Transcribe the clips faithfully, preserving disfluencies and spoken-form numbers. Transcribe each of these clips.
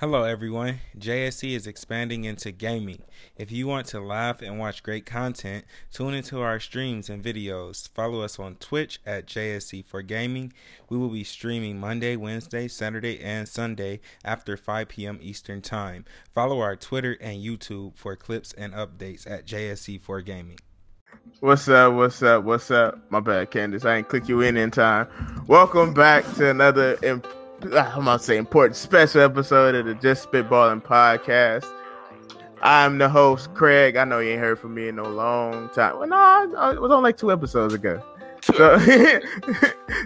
Hello everyone, J S C is expanding into gaming. If you want to laugh and watch great content, tune into our streams and videos. Follow us on Twitch at J S C four Gaming. We will be streaming Monday, Wednesday, Saturday, and Sunday after five P M Eastern Time. Follow our Twitter and YouTube for clips and updates at J S C four Gaming. What's up, what's up, what's up? My bad, Candice, I ain't click you in in time. Welcome back to another imp- I'm about to say important special episode of the Just Spitballing podcast. I'm the host, Craig. I know you ain't heard from me in a long time. Well, no, I, I was on like two episodes ago. So,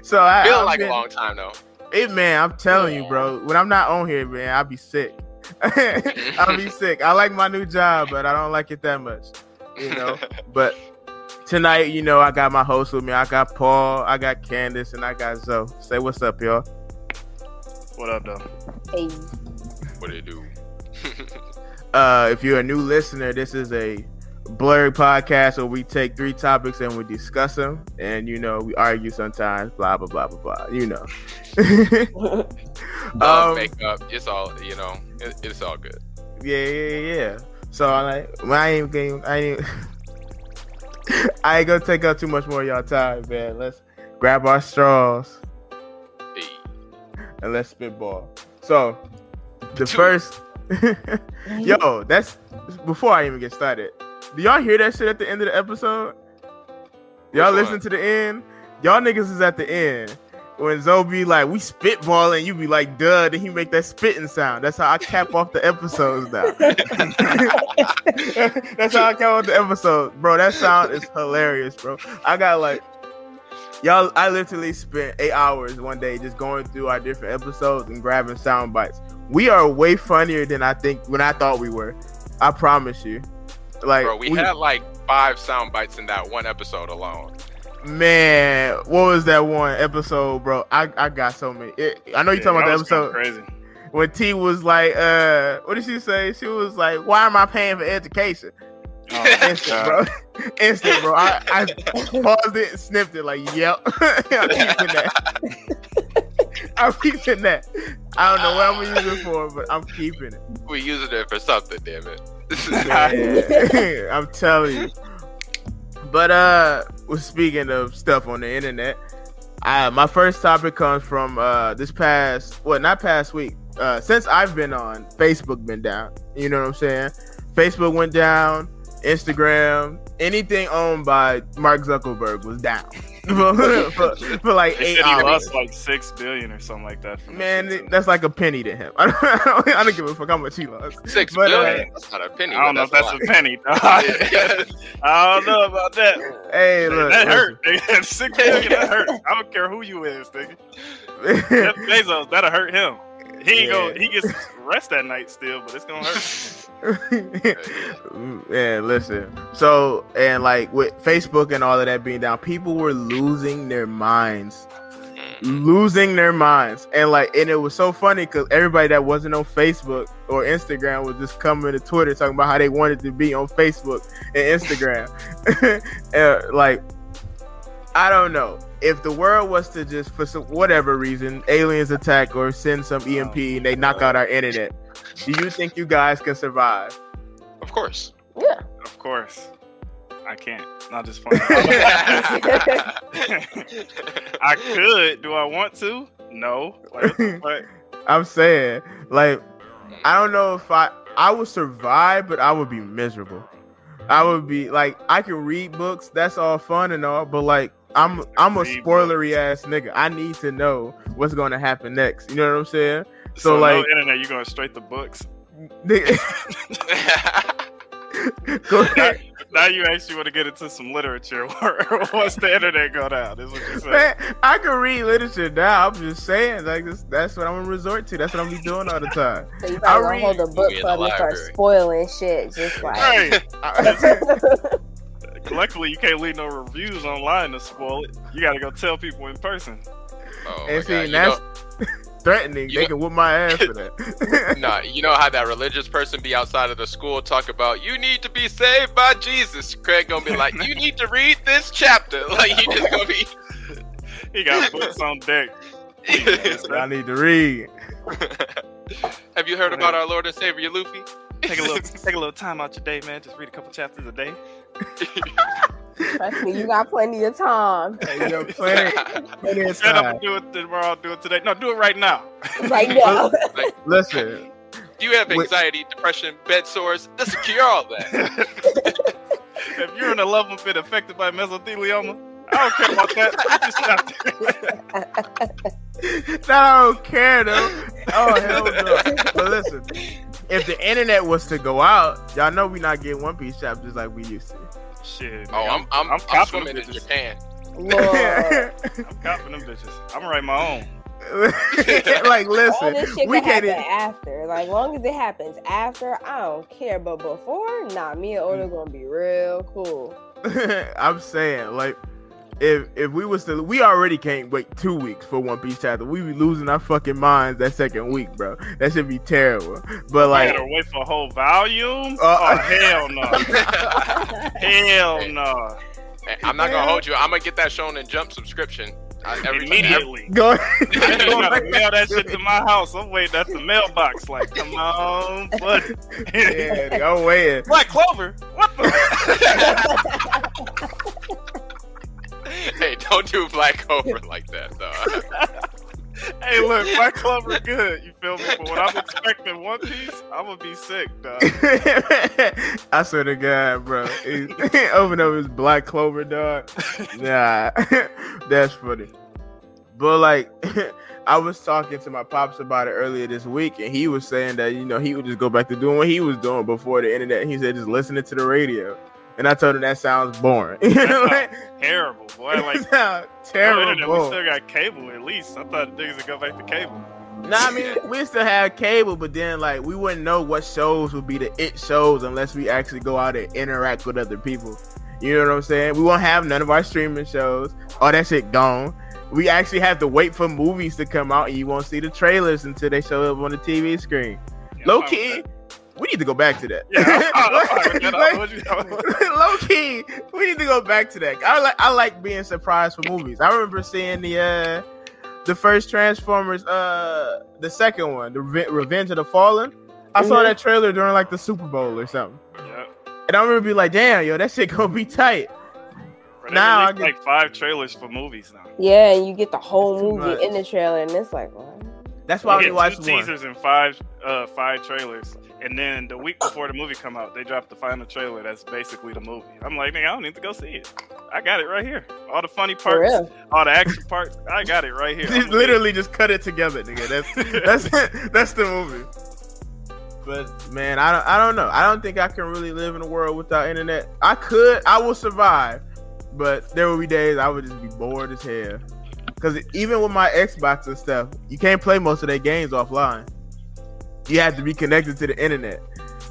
so I feel like been, a long time though. It man, I'm telling yeah. you, bro. When I'm not on here, man, I'll be sick. I'll be sick. I like my new job, but I don't like it that much, you know. But tonight, you know, I got my host with me. I got Paul, I got Candice, and I got Zoe. Say what's up, y'all. What up, though? Hey. What do you do? uh, if you're a new listener, this is a blurry podcast where we take three topics and we discuss them. And, you know, we argue sometimes, blah, blah, blah, blah, blah. You know. um, makeup. It's all, you know, it, it's all good. Yeah, yeah, yeah. So, I like, I ain't getting, I ain't, I ain't gonna take up too much more of y'all time, man. Let's grab our straws. And let's spitball. So, the first... Yo, that's... Before I even get started. Do y'all hear that shit at the end of the episode? Y'all listen to the end? Y'all niggas is at the end. When Zoe be like, we spitballing, you be like, duh. Then he make that spitting sound. That's how I cap off the episodes now. That's how I cap off the episodes. Bro, that sound is hilarious, bro. I got like... Y'all, I literally spent eight hours one day just going through our different episodes and grabbing sound bites. We are way funnier than I think when I thought we were. I promise you. Like, bro, we, we had like five sound bites in that one episode alone. Man, what was that one episode, bro? I, I got so many. It, I know you're yeah, talking about that episode. Crazy. When T was like, uh, what did she say? She was like, why am I paying for education? Oh, instant, bro. Instant, bro. I, I paused it and sniffed it like, yep. I'm keeping that. I'm keeping that. I don't know what I'm going to use it for, but I'm keeping it. We're using it for something, damn it. Yeah. I'm telling you. But uh, speaking of stuff on the internet, I, my first topic comes from uh, this past, well, not past week. Uh, since I've been on, Facebook been down. You know what I'm saying? Facebook went down. Instagram, anything owned by Mark Zuckerberg was down for, for, for like eight hours. He lost like six billion or something like that. Man, that that's like a penny to him. I don't, I don't, I don't give a fuck how much he lost. Six but, billion? Uh, that's not a penny. I don't know if that's a, a penny. No, I, I don't know about that. Hey, look, that hurt. Nigga. Six billion, that hurt. I don't care who you is, nigga. Jeff Bezos, that'll hurt him. He ain't yeah. gonna, he gets rest that night still, but it's gonna hurt. Yeah, listen. So, and like with Facebook and all of that being down, people were losing their minds, losing their minds, and like, and it was so funny because everybody that wasn't on Facebook or Instagram was just coming to Twitter talking about how they wanted to be on Facebook and Instagram. And like, I don't know. If the world was to just, for some, whatever reason, aliens attack or send some E M P and they knock out our internet, do you think you guys can survive? Of course. Yeah. Of course. I can't. Not just point. I could. Do I want to? No. Like, but... I'm saying, like, I don't know if I, I would survive, but I would be miserable. I would be, like, I can read books. That's all fun and all, but, like, I'm I'm a spoilery ass nigga. I need to know what's going to happen next. You know what I'm saying? So, so like, no internet, you're going straight to books. Go ahead. Now, now you actually want to get into some literature once the internet go down. Is what you're saying. Man, I can read literature now. I'm just saying, like this, that's what I'm gonna resort to. That's what I'm be doing all the time. So you I read hold a book club and start spoiling shit, just like. Right. Luckily, you can't leave no reviews online to spoil it. You gotta go tell people in person. Oh, and see, that's know, threatening. They know, can whoop my ass for that. Nah, you know how that religious person be outside of the school talk about, you need to be saved by Jesus. Craig gonna be like, you need to read this chapter. Like, he just gonna be... He got books on deck. I need to read. Have you heard about our Lord and Savior Luffy? Take a little, take a little time out your day, man. Just read a couple chapters a day. Trust me, you got plenty of time. Hey, yo, plenty, plenty of time. Do it tomorrow. Do it today. No, do it right now. Right now. Like, listen. You have anxiety, with... depression, bed sores. This will cure all that. If you're in a level bit affected by mesothelioma, I don't care about that. Just stop. I don't care though. Oh hell no! But listen, if the internet was to go out, y'all know we not getting One Piece chapters like we used to. Shit. Oh, man. I'm I'm, I'm, I'm swimming in Japan. I'm copping them bitches. I'm writing my own. Like, listen, all this shit we can happen even... after. Like, long as it happens after, I don't care. But before, nah, me and Oda gonna be real cool. I'm saying, like, if if we was to, we already can't wait two weeks for One Piece chapter. We be losing our fucking minds that second week, bro. That should be terrible. But like, I gotta wait for a whole volume? Uh, oh hell no! Hell no! Hey, I'm not gonna hold you. I'm gonna get that Shonen Jump subscription. I, every, Immediately, every, go ahead. I just gotta mail that shit to my house. I'm waiting at the mailbox. Like, come on, buddy. Yeah, go ahead. Black Clover. What the? Hey, don't do Black Clover like that, though. Hey, look, Black Clover good. You feel me? But when I'm expecting One Piece, I'm gonna be sick, dog. I swear to God, bro. Over and over, it's Black Clover, dog. Nah, that's funny. But like, I was talking to my pops about it earlier this week, and he was saying that, you know, he would just go back to doing what he was doing before the internet. He said just listening to the radio. And I told him that sounds boring. You know what? Terrible, boy. Like, terrible. Internet, we still got cable at least. I thought the niggas would go back to cable. Nah, I mean, we still have cable, but then like we wouldn't know what shows would be the it shows unless we actually go out and interact with other people. You know what I'm saying? We won't have none of our streaming shows. All that shit gone. We actually have to wait for movies to come out, and you won't see the trailers until they show up on the T V screen. Yeah, low key. We need to go back to that. Yeah, I'm, I'm, I'm, like, low key, we need to go back to that. I like I like being surprised for movies. I remember seeing the uh, the first Transformers, uh, the second one, the Re- Revenge of the Fallen. I Ooh. saw that trailer during like the Super Bowl or something. Yeah. And I remember be like, damn, yo, that shit gonna be tight. Right, now I get like five trailers for movies now. Yeah, and you get the whole movie much. in the trailer, and it's like, what? That's why we watched two teasers one. and five uh, five trailers. And then the week before the movie come out, they dropped the final trailer. That's basically the movie. I'm like, nigga, I don't need to go see it. I got it right here. All the funny parts, all the action parts, I got it right here. Just literally it. just cut it together, nigga. That's that's that's the movie. But man, I don't I don't know. I don't think I can really live in a world without internet. I could, I will survive, but there will be days I would just be bored as hell. Because even with my Xbox and stuff, you can't play most of their games offline. You have to be connected to the internet,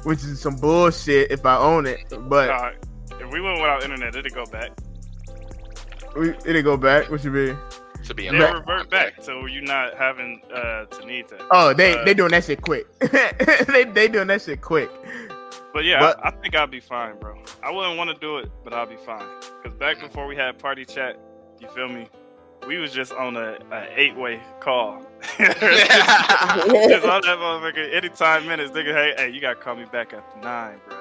which is some bullshit if I own it. But nah, if we went without internet, it'd go back. We, it'd go back? What you mean? To be They'll revert back, so you're not having uh, to need that. Oh, they uh, they doing that shit quick. they they doing that shit quick. But yeah, but, I, I think I'll be fine, bro. I wouldn't want to do it, but I'll be fine. Because back before we had party chat, you feel me? We was just on a, a eight-way call. Just on that motherfucker, anytime minutes, nigga, hey, hey, you gotta call me back after nine, bro.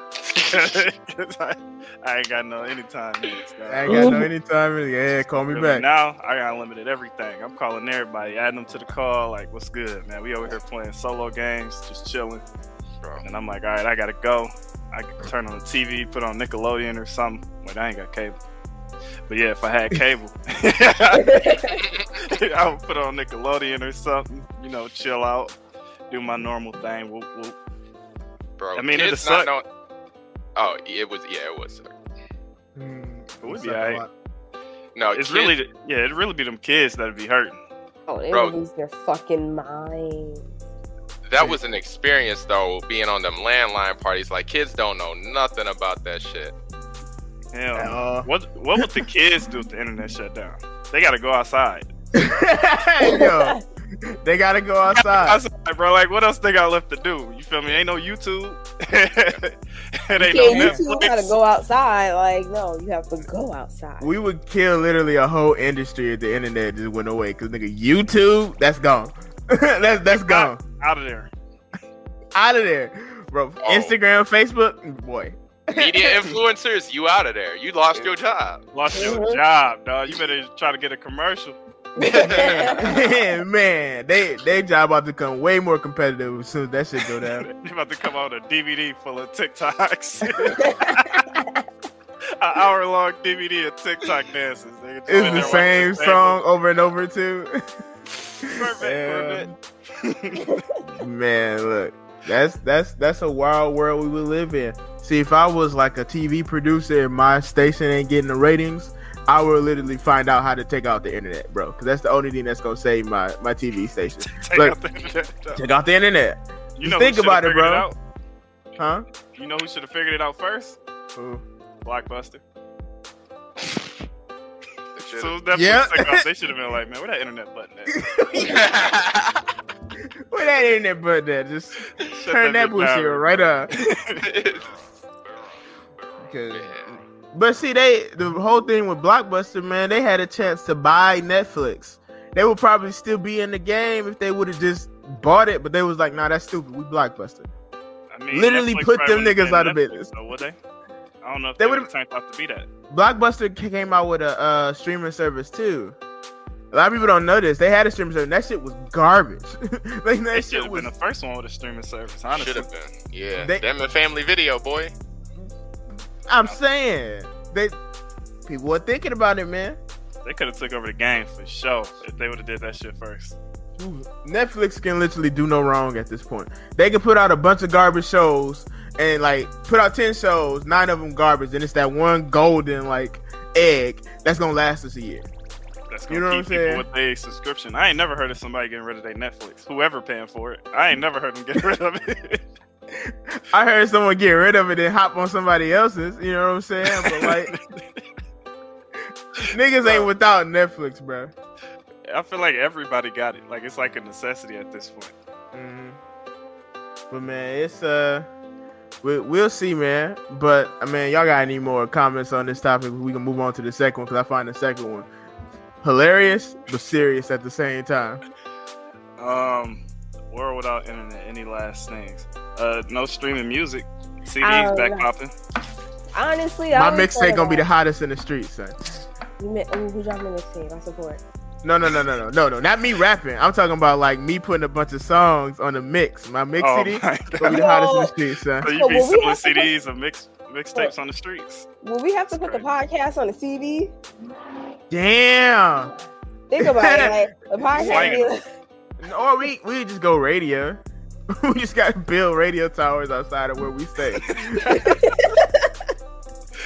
I, I ain't got no anytime minutes, dog. I ain't got no anytime minutes. Yeah, call me really, back. Now I got unlimited everything. I'm calling everybody, adding them to the call, like, what's good, man? We over here playing solo games, just chilling. Bro. And I'm like, all right, I gotta go. I can turn on the T V, put on Nickelodeon or something. Wait, I ain't got cable. But yeah, if I had cable, I would put on Nickelodeon or something, you know, chill out, do my normal thing. Whoop, whoop. Bro, I mean, it sucked. Know... Oh, it was, yeah, it was suck. Mm, it would it be alright. No, it's kids... really, yeah, it'd really be them kids that'd be hurting. Oh, they would lose their fucking minds. That was an experience, though, being on them landline parties. Like, kids don't know nothing about that shit. Hell, uh, what what would the kids do if the internet shut down? They gotta go outside. Yo, they gotta go outside. outside, bro. Like, what else they got left to do? You feel me? Ain't no YouTube. It ain't you no Netflix. You gotta go outside. Like, no, you have to go outside. We would kill literally a whole industry if the internet just went away. Cause nigga, YouTube, that's gone. that's that's gone out of there. out of there, bro. Oh. Instagram, Facebook, boy. Media influencers, you out of there. You lost your job. Lost your job, dog. You better try to get a commercial. Man, man, they they job about to become way more competitive as soon as that shit go down. They about to come out with a D V D full of TikToks. An hour long D V D of TikTok dances. It's the same song over and over too. Perfect, perfect. Man, look, that's that's that's a wild world we would live in. See, if I was like a T V producer and my station ain't getting the ratings, I would literally find out how to take out the internet, bro. Because that's the only thing that's gonna save my my T V station. Take like, out the internet. Though. Take out the internet. You know think about it, bro. It huh? You know who should have figured it out first? Who? Blockbuster. So yeah. They should have been like, man, where that internet button at? Where that internet button at? Just shut turn that bullshit right up. Yeah. But see, they the whole thing with Blockbuster, man, they had a chance to buy Netflix. They would probably still be in the game if they would have just bought it, but they was like, nah, that's stupid. We Blockbuster. I mean, literally Netflix put them niggas out of Netflix, business. So would they? I don't know if they, they would have turned out to be that. Blockbuster came out with a uh, streaming service too. A lot of people don't know this. They had a streaming service. That shit was garbage. Like that they shit was been the first one with a streaming service. Honestly, should have been. Yeah, they, them and Family Video, boy. I'm saying they people were thinking about it, man. They could have took over the game for sure if they would have did that shit first. Netflix can literally do no wrong at this point. They can put out a bunch of garbage shows and like put out ten shows, nine of them garbage, and it's that one golden like egg that's gonna last us a year. That's gonna you know keep what I'm people saying? With their subscription. I ain't never heard of somebody getting rid of their Netflix. Whoever paying for it, I ain't never heard them get rid of it. I heard someone get rid of it and hop on somebody else's. You know what I'm saying? But like, niggas ain't without Netflix, bro. I feel like everybody got it. Like it's like a necessity at this point. Mm-hmm. But man, it's uh, we, we'll see, man. But I mean, y'all got any more comments on this topic? We can move on to the second one because I find the second one hilarious but serious at the same time. Um, world without internet. Any last things? Uh, no streaming music. C Ds back popping. Honestly, my mixtape gonna be the hottest in the streets, son. You mean who's y'all mixtape? I support. No, no, no, no, no, no, no. Not me rapping. I'm talking about like me putting a bunch of songs on a mix. My mix oh C D. My the no. hottest in the streets, son. So you be selling C Ds put... and mix mixtapes on the streets. Will we have to put the podcast on the C D? Damn. Think about it. Like the podcast. Like, or we we just go radio. We just gotta build radio towers outside of where we stay.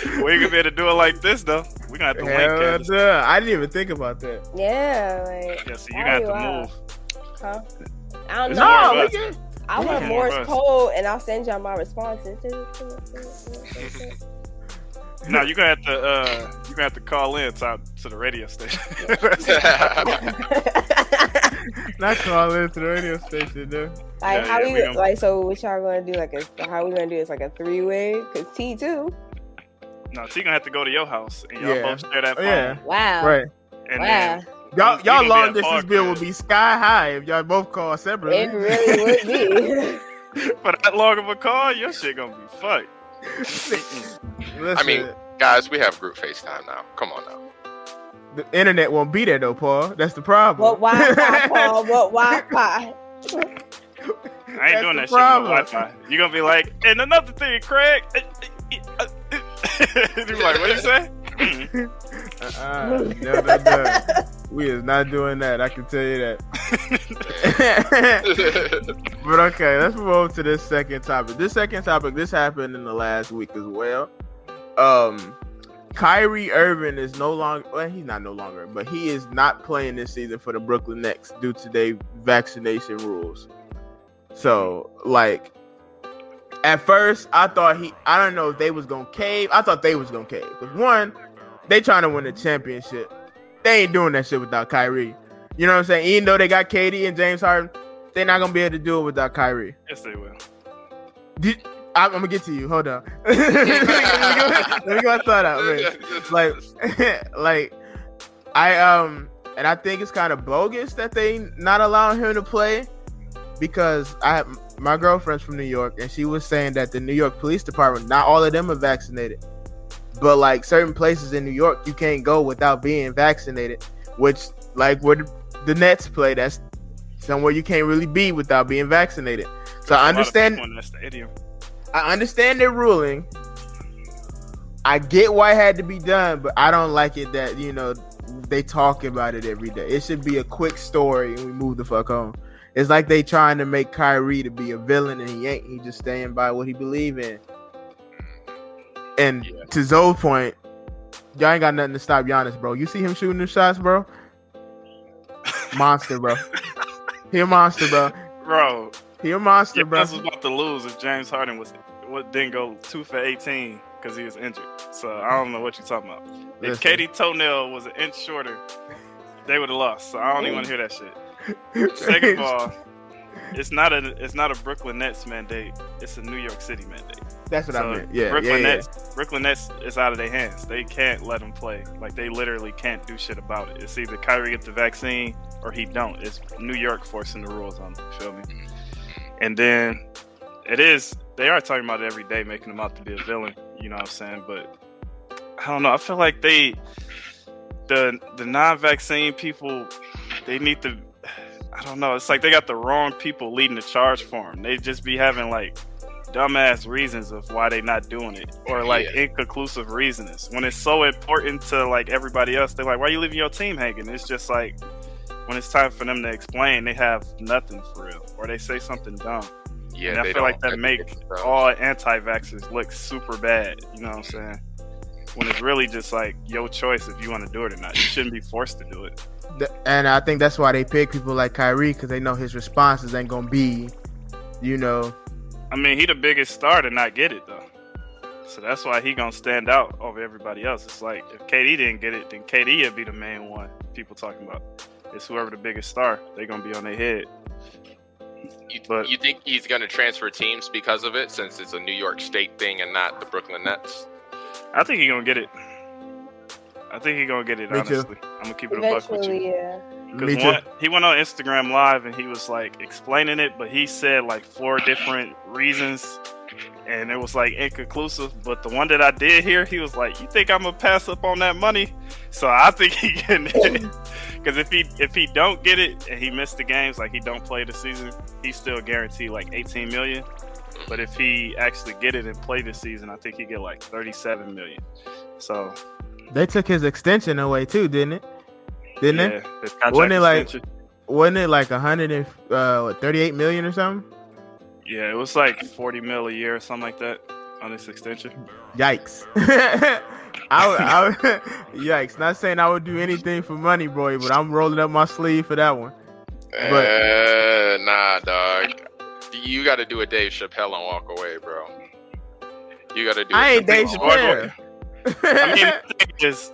We ain't gonna be able to do it like this though. We gonna have to Hell link it. I didn't even think about that. Yeah, like yeah. So you gotta have to wow. move. Huh? I don't know. No, we can, I we want can Morse code, and I'll send y'all my responses. No, you gonna have to. Uh, you gonna have to call in to, to the radio station. Not call in to the radio station, dude. Like yeah, how yeah, we, we gonna... like so? What y'all gonna do? Like a, how we gonna do? It's like a three way because T two. No, so you're gonna have to go to your house and y'all yeah. both share that phone. Yeah. Wow. Right. And wow. Y'all, y'all long distance bill would be sky high if y'all both call separately. It really would be. For that long of a call, your shit gonna be fucked. I mean, guys, we have group FaceTime now. Come on now. The internet won't be there though, Paul. That's the problem. What Wi-Fi, Paul? What Wi-Fi? I ain't doing that problem. shit with Wi-Fi. You're gonna be like, and another thing, Craig. You're like, what you say? uh-uh. No, no, no. We is not doing that. I can tell you that. But okay, let's move on to this second topic. This second topic, this happened in the last week as well. Um, Kyrie Irving is no longer, well, he's not no longer, but he is not playing this season for the Brooklyn Nets due to their vaccination rules. So, like, at first, I thought he, I don't know if they was going to cave. I thought they was going to cave. Because one, they trying to win the championship. They ain't doing that shit without Kyrie. You know what I'm saying? Even though they got K D and James Harden, they're not going to be able to do it without Kyrie. Yes, they will. Did, I, I'm going to get to you. Hold on. Let me go outside out. Man. Like, like, I, um, and I think it's kind of bogus that they not allowing him to play. because I have, my girlfriend's from New York, and she was saying that the New York Police Department, not all of them are vaccinated, but like certain places in New York, you can't go without being vaccinated, which like where the Nets play, that's somewhere you can't really be without being vaccinated. So There's I understand. I understand their ruling. I get why it had to be done, but I don't like it that, you know, they talk about it every day. It should be a quick story and we move the fuck on. It's like they trying to make Kyrie to be a villain and he ain't. He just staying by what he believe in. And yeah. to Zoe's point, y'all ain't got nothing to stop Giannis, bro. You see him shooting them shots, bro? Monster, bro. He a monster, bro. Bro. He a monster, yeah, bro. This was about to lose if James Harden was what didn't go two for eighteen because he was injured. So I don't know what you're talking about. Listen. If K D toenail was an inch shorter, they would have lost. So I don't even want to hear that shit. Second of all, it's not a it's not a Brooklyn Nets mandate. It's a New York City mandate. That's what so I meant. Yeah, Brooklyn yeah, yeah. Nets. Brooklyn Nets is out of their hands. They can't let them play. Like they literally can't do shit about it. It's either Kyrie get the vaccine or he don't. It's New York forcing the rules on them. You feel me? And then it is. They are talking about it every day, making them out to be a villain. You know what I'm saying? But I don't know. I feel like they, the the non-vaccine people, they need to. I don't know. It's like they got the wrong people leading the charge for them. They just be having like dumbass reasons of why they not doing it, or like yeah. inconclusive reasons when it's so important to like everybody else. They're like, why are you leaving your team hanging? It's just like when it's time for them to explain, they have nothing for real, or they say something dumb. Yeah, and I feel like that make all anti-vaxxers look super bad. You know what I'm saying? When it's really just like your choice if you want to do it or not. You shouldn't be forced to do it. And I think that's why they pick people like Kyrie, because they know his responses ain't gonna be, you know. I mean, he the biggest star to not get it, though. So that's why he gonna stand out over everybody else. It's like, if K D didn't get it, then K D would be the main one people talking about. It's whoever the biggest star, they gonna be on their head. You, but, you think he's gonna transfer teams because of it, since it's a New York State thing and not the Brooklyn Nets? I think he gonna get it. I think he gonna get it, Me honestly. Too. I'm gonna keep it Eventually, a buck with you. Yeah. Me one, too. He went on Instagram Live and he was like explaining it, but he said like four different reasons and it was like inconclusive. But the one that I did hear, he was like, you think I'm gonna pass up on that money? So I think he getting it. Because if he if he don't get it and he missed the games, like he don't play the season, he's still guaranteed like eighteen million. But if he actually get it and play this season, I think he get like thirty-seven million. So they took his extension away too, didn't it? Didn't yeah, it? Wasn't it like extension. wasn't it like a hundred and uh, thirty-eight million or something? Yeah, it was like forty mil a year or something like that on this extension. Yikes! I, I, yikes! Not saying I would do anything for money, boy, but I'm rolling up my sleeve for that one. But uh, nah, dog, you got to do a Dave Chappelle and walk away, bro. You got to do. I ain't Dave Chappelle. I mean, it's,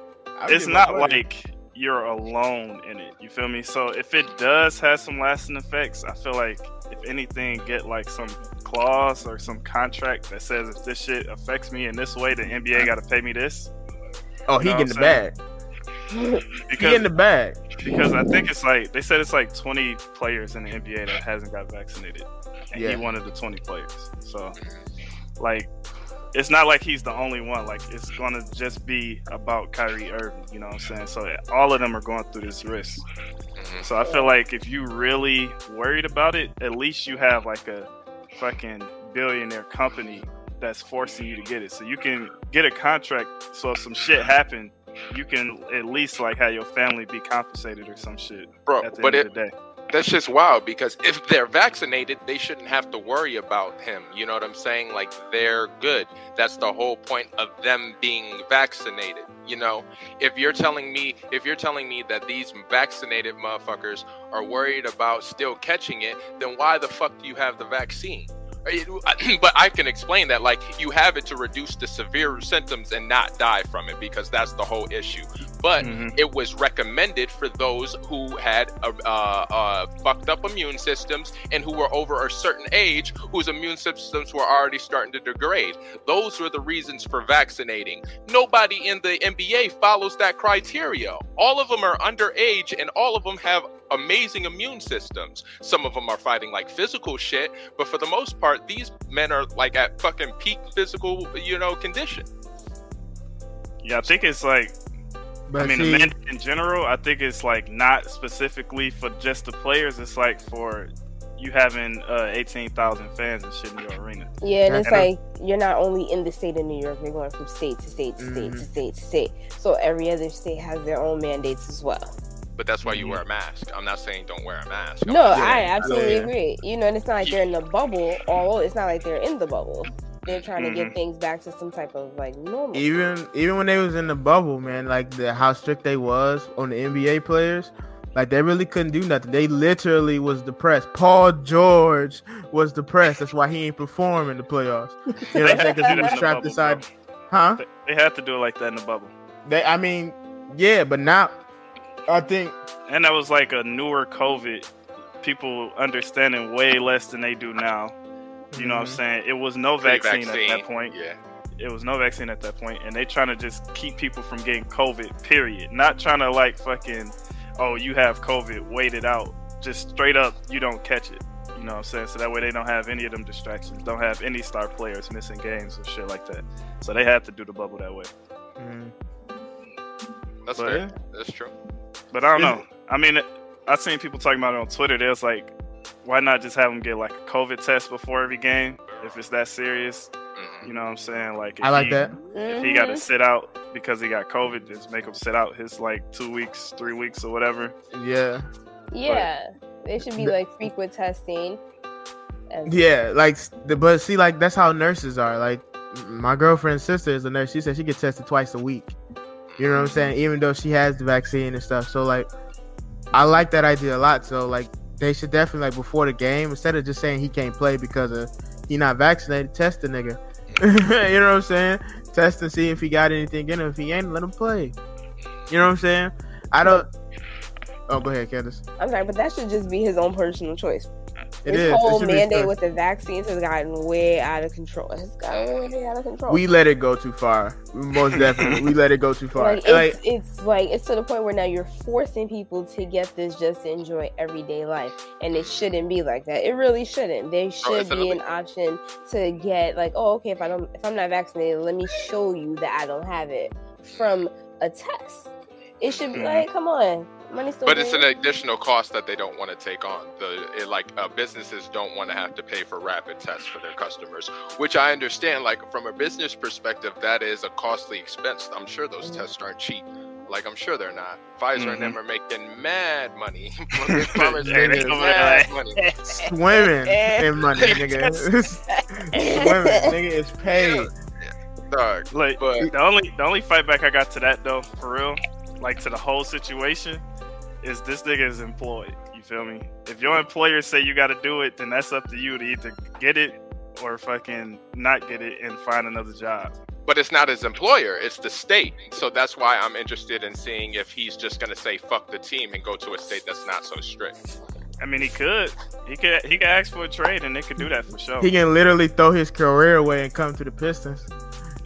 it's not like you're alone in it. You feel me? So if it does have some lasting effects, I feel like if anything, get like some clause or some contract that says if this shit affects me in this way, the N B A got to pay me this. Oh, you know he in the bag. Because, he in the bag. Because I think it's like, they said it's like twenty players in the N B A that hasn't got vaccinated. And yeah. he wanted the twenty players. So like, it's not like he's the only one. Like, it's going to just be about Kyrie Irving, you know what I'm saying? So all of them are going through this risk. So I feel like if you really worried about it, at least you have like a fucking billionaire company that's forcing you to get it. So you can get a contract so if some shit happen, you can at least like have your family be compensated or some shit Bro, at the but end it- of the day. That's just wild, because if they're vaccinated, they shouldn't have to worry about him. You know what I'm saying? Like, they're good. That's the whole point of them being vaccinated. You know, if you're telling me, if you're telling me that these vaccinated motherfuckers are worried about still catching it, then why the fuck do you have the vaccine? But I can explain that, like, you have it to reduce the severe symptoms and not die from it, because that's the whole issue. But mm-hmm. it was recommended for those who had uh, uh, fucked up immune systems and who were over a certain age, whose immune systems were already starting to degrade. Those were the reasons for vaccinating. Nobody in the N B A follows that criteria. All of them are underage and all of them have amazing immune systems. Some of them are fighting like physical shit, but for the most part, these men are like at fucking peak physical, you know, condition. Yeah, I think it's like, but I mean, see, men in general, I think it's like not specifically for just the players. It's like for you having uh, eighteen thousand fans and shit in your arena. Yeah, and it's and like I'm, you're not only in the state of New York, you're going from state to state to state mm-hmm. to state to state. So every other state has their own mandates as well. But that's why you wear a mask. I'm not saying don't wear a mask. I'm no, I absolutely yeah. agree. You know, and it's not like they're in the bubble. All it's not like they're in the bubble. They're trying mm-hmm. to get things back to some type of like normal. Even even when they was in the bubble, man, like the how strict they was on the N B A players, like they really couldn't do nothing. They literally was depressed. Paul George was depressed. That's why he ain't perform in the playoffs. You know what I'm saying? Because he was trapped inside. Huh? They have to do it like that in the bubble. They, I mean, yeah, but now I think, and that was like a newer COVID, people understanding way less than they do now. You know mm-hmm. what I'm saying? It was no vaccine, vaccine at that point. Yeah. It was no vaccine at that point, and they trying to just keep people from getting COVID, period. Not trying to like fucking, oh, you have COVID, wait it out. Just straight up, you don't catch it. You know what I'm saying? So that way they don't have any of them distractions, don't have any star players missing games or shit like that. So they have to do the bubble that way. Mm-hmm. That's but, fair. Yeah. That's true. But I don't know. I mean, I've seen people talking about it on Twitter. There's like, why not just have them get like a COVID test before every game if it's that serious? You know what I'm saying? Like, if I like he, that. If he got to sit out because he got COVID, just make him sit out his like two weeks, three weeks, or whatever. Yeah. Yeah, but it should be like frequent testing. And- yeah, like, but see, like that's how nurses are. Like, my girlfriend's sister is a nurse. She said she gets tested twice a week. You know what I'm saying? Even though she has the vaccine and stuff. So like, I like that idea a lot. So like, they should definitely, like, before the game, instead of just saying he can't play because of he not vaccinated, test the nigga. You know what I'm saying? Test and see if he got anything in him. If he ain't, let him play. You know what I'm saying? I don't... Oh, go ahead, Candice. I'm sorry, but that should just be his own personal choice. It this is. whole mandate with the vaccines has gotten way out of control. It's gotten way out of control. We let it go too far. Most definitely. We let it go too far. Like, like, it's, it's like it's to the point where now you're forcing people to get this just to enjoy everyday life. And it shouldn't be like that. It really shouldn't. There should oh, be an option to get like, oh, okay, if I don't if I'm not vaccinated, let me show you that I don't have it from a test. It should be mm-hmm. like, come on. Money still but it's an additional cost that they don't want to take on. The it, like uh, businesses don't want to have to pay for rapid tests for their customers, which I understand. Like from a business perspective, that is a costly expense. I'm sure those mm-hmm. tests aren't cheap. Like I'm sure they're not. Pfizer mm-hmm. and them are making mad money. making mad money. Swimming in money, nigga. Swimming, nigga, is paid. Dog. Like but, the only the only fight back I got to that though, for real, like to the whole situation. Is this nigga is employed, you feel me? If your employer say you gotta do it, then that's up to you to either get it or fucking not get it and find another job. But it's not his employer, it's the state. So that's why I'm interested in seeing if he's just gonna say fuck the team and go to a state that's not so strict. I mean, he could. He could he could ask for a trade and they could do that for sure. He can literally throw his career away and come to the Pistons.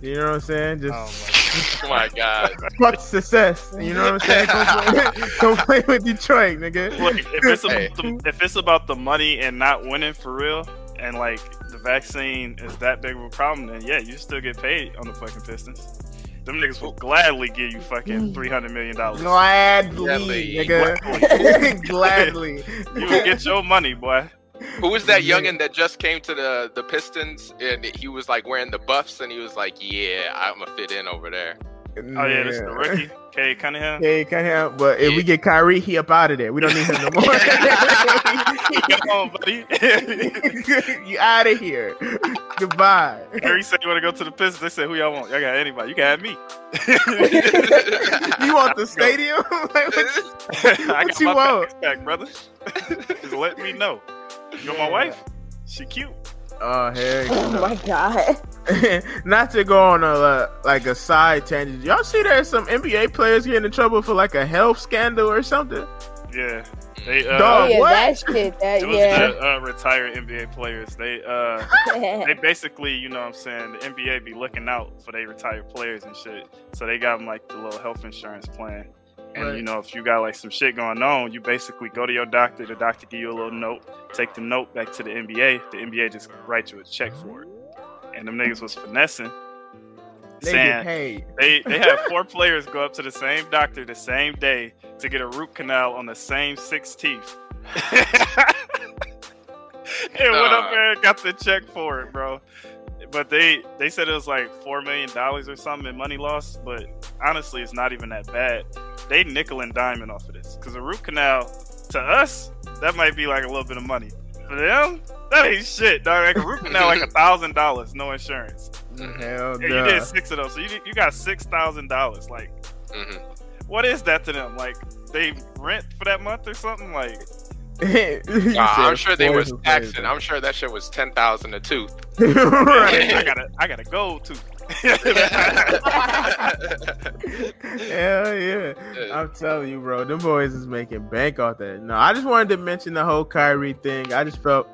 You know what I'm saying? Just oh my Oh my God! Fuck success. You know what I'm saying? Don't play, don't play with Detroit, nigga. Look, if it's about the, if it's about the money and not winning for real, and like the vaccine is that big of a problem, then yeah, you still get paid on the fucking Pistons. Them niggas will gladly give you fucking three hundred million dollars. Gladly, gladly, nigga. Gladly, you will get your money, boy. Who was that youngin' that just came to the, the Pistons and he was like wearing the buffs and he was like, yeah, I'm gonna fit in over there. Man. Oh yeah, this is the rookie, K D Cunningham. K D Cunningham, but if yeah. we get Kyrie, he up out of there. We don't need him no more. Come on, buddy. You out of here. Goodbye. Kyrie said you want to go to the Pistons. They said, who y'all want? Y'all got anybody? You can have me. You want the stadium? Like, what you, I got what you my want? Back, brother. Just let me know. You're my wife. She cute. Oh, hey. Oh my God. Not to go on a uh, like a side tangent. Y'all see there's some N B A players getting in trouble for like a health scandal or something. Yeah. They uh Dog, oh, yeah, what? That shit that it was yeah. the uh, retired N B A players. They uh they basically, you know what I'm saying, the N B A be looking out for they retired players and shit. So they got them like the little health insurance plan. And right. you know, if you got like some shit going on, you basically go to your doctor. The doctor give you a little note. Take the note back to the N B A. The N B A just write you a check for it. And them niggas was finessing. They get paid. They they had four players go up to the same doctor the same day to get a root canal on the same six teeth. And nah. went up there and got the check for it, bro. But they, they said it was like four million dollars or something in money loss. But honestly, it's not even that bad. They nickel and diamond off of this. Because a root canal, to us, that might be like a little bit of money. For them, that ain't shit, dog. Like a root canal, like a thousand dollars, no insurance. Hell yeah, nah. You did six of those. So you, you got six thousand dollars. Like, mm-hmm. what is that to them? Like, they rent for that month or something? Like... Nah, I'm sure they was taxing. I'm sure that shit was ten thousand a tooth. Right. I got a, I got a gold tooth. Hell yeah! I'm telling you, bro, them boys is making bank off that. No, I just wanted to mention the whole Kyrie thing. I just felt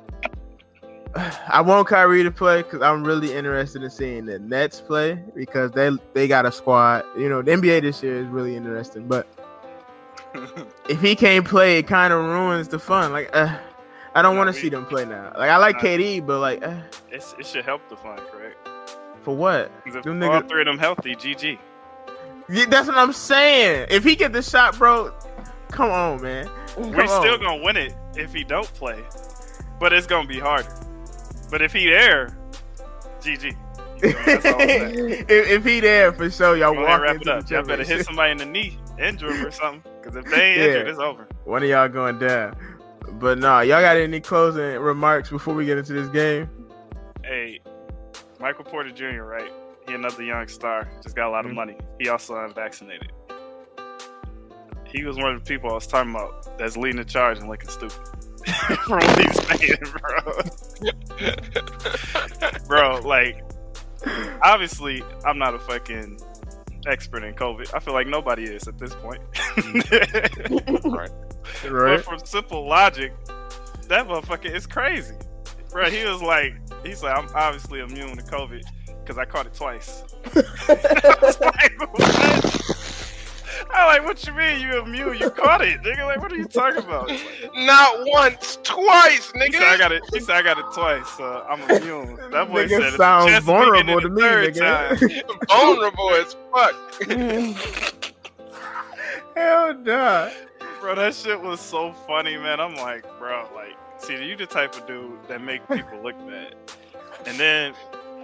I want Kyrie to play because I'm really interested in seeing the Nets play because they they got a squad. You know, the N B A this year is really interesting, but. If he can't play, it kind of ruins the fun. Like, uh, I don't want to see them play now. Like, I like K D, but like, uh, it's, it should help the fun, correct? For what? Because if all niggas... three of them healthy, G G. Yeah, that's what I'm saying. If he get the shot, bro, come on, man. Come We're on. still gonna win it if he don't play, but it's gonna be harder. But if he there, G G. You know, that's all if, if he there for sure, y'all walk into wrap it up. Y'all better hit somebody in the knee, injure him or something. Because if they ain't yeah. injured, it's over. One of y'all going down. But nah, y'all got any closing remarks before we get into this game? Hey, Michael Porter Junior, right? He another young star. Just got a lot mm-hmm. of money. He also unvaccinated. He was one of the people I was talking about that's leading the charge and looking stupid. From what he's saying, bro. Bro, like, obviously, I'm not a fucking... expert in COVID. I feel like nobody is at this point. Right. Right. But from simple logic, that motherfucker is crazy. Bro, he was like, he's like, I'm obviously immune to COVID because I caught it twice. I was like, what? I'm like, what you mean you immune? You caught it, nigga. Like, what are you talking about? Like, not once, twice, nigga. He said I got it. He said I got it twice, so I'm immune. That boy nigga said sounds vulnerable to me, nigga. Vulnerable as fuck. Hell nah. Bro, that shit was so funny, man. I'm like, bro, like, see, you the type of dude that make people look bad. And then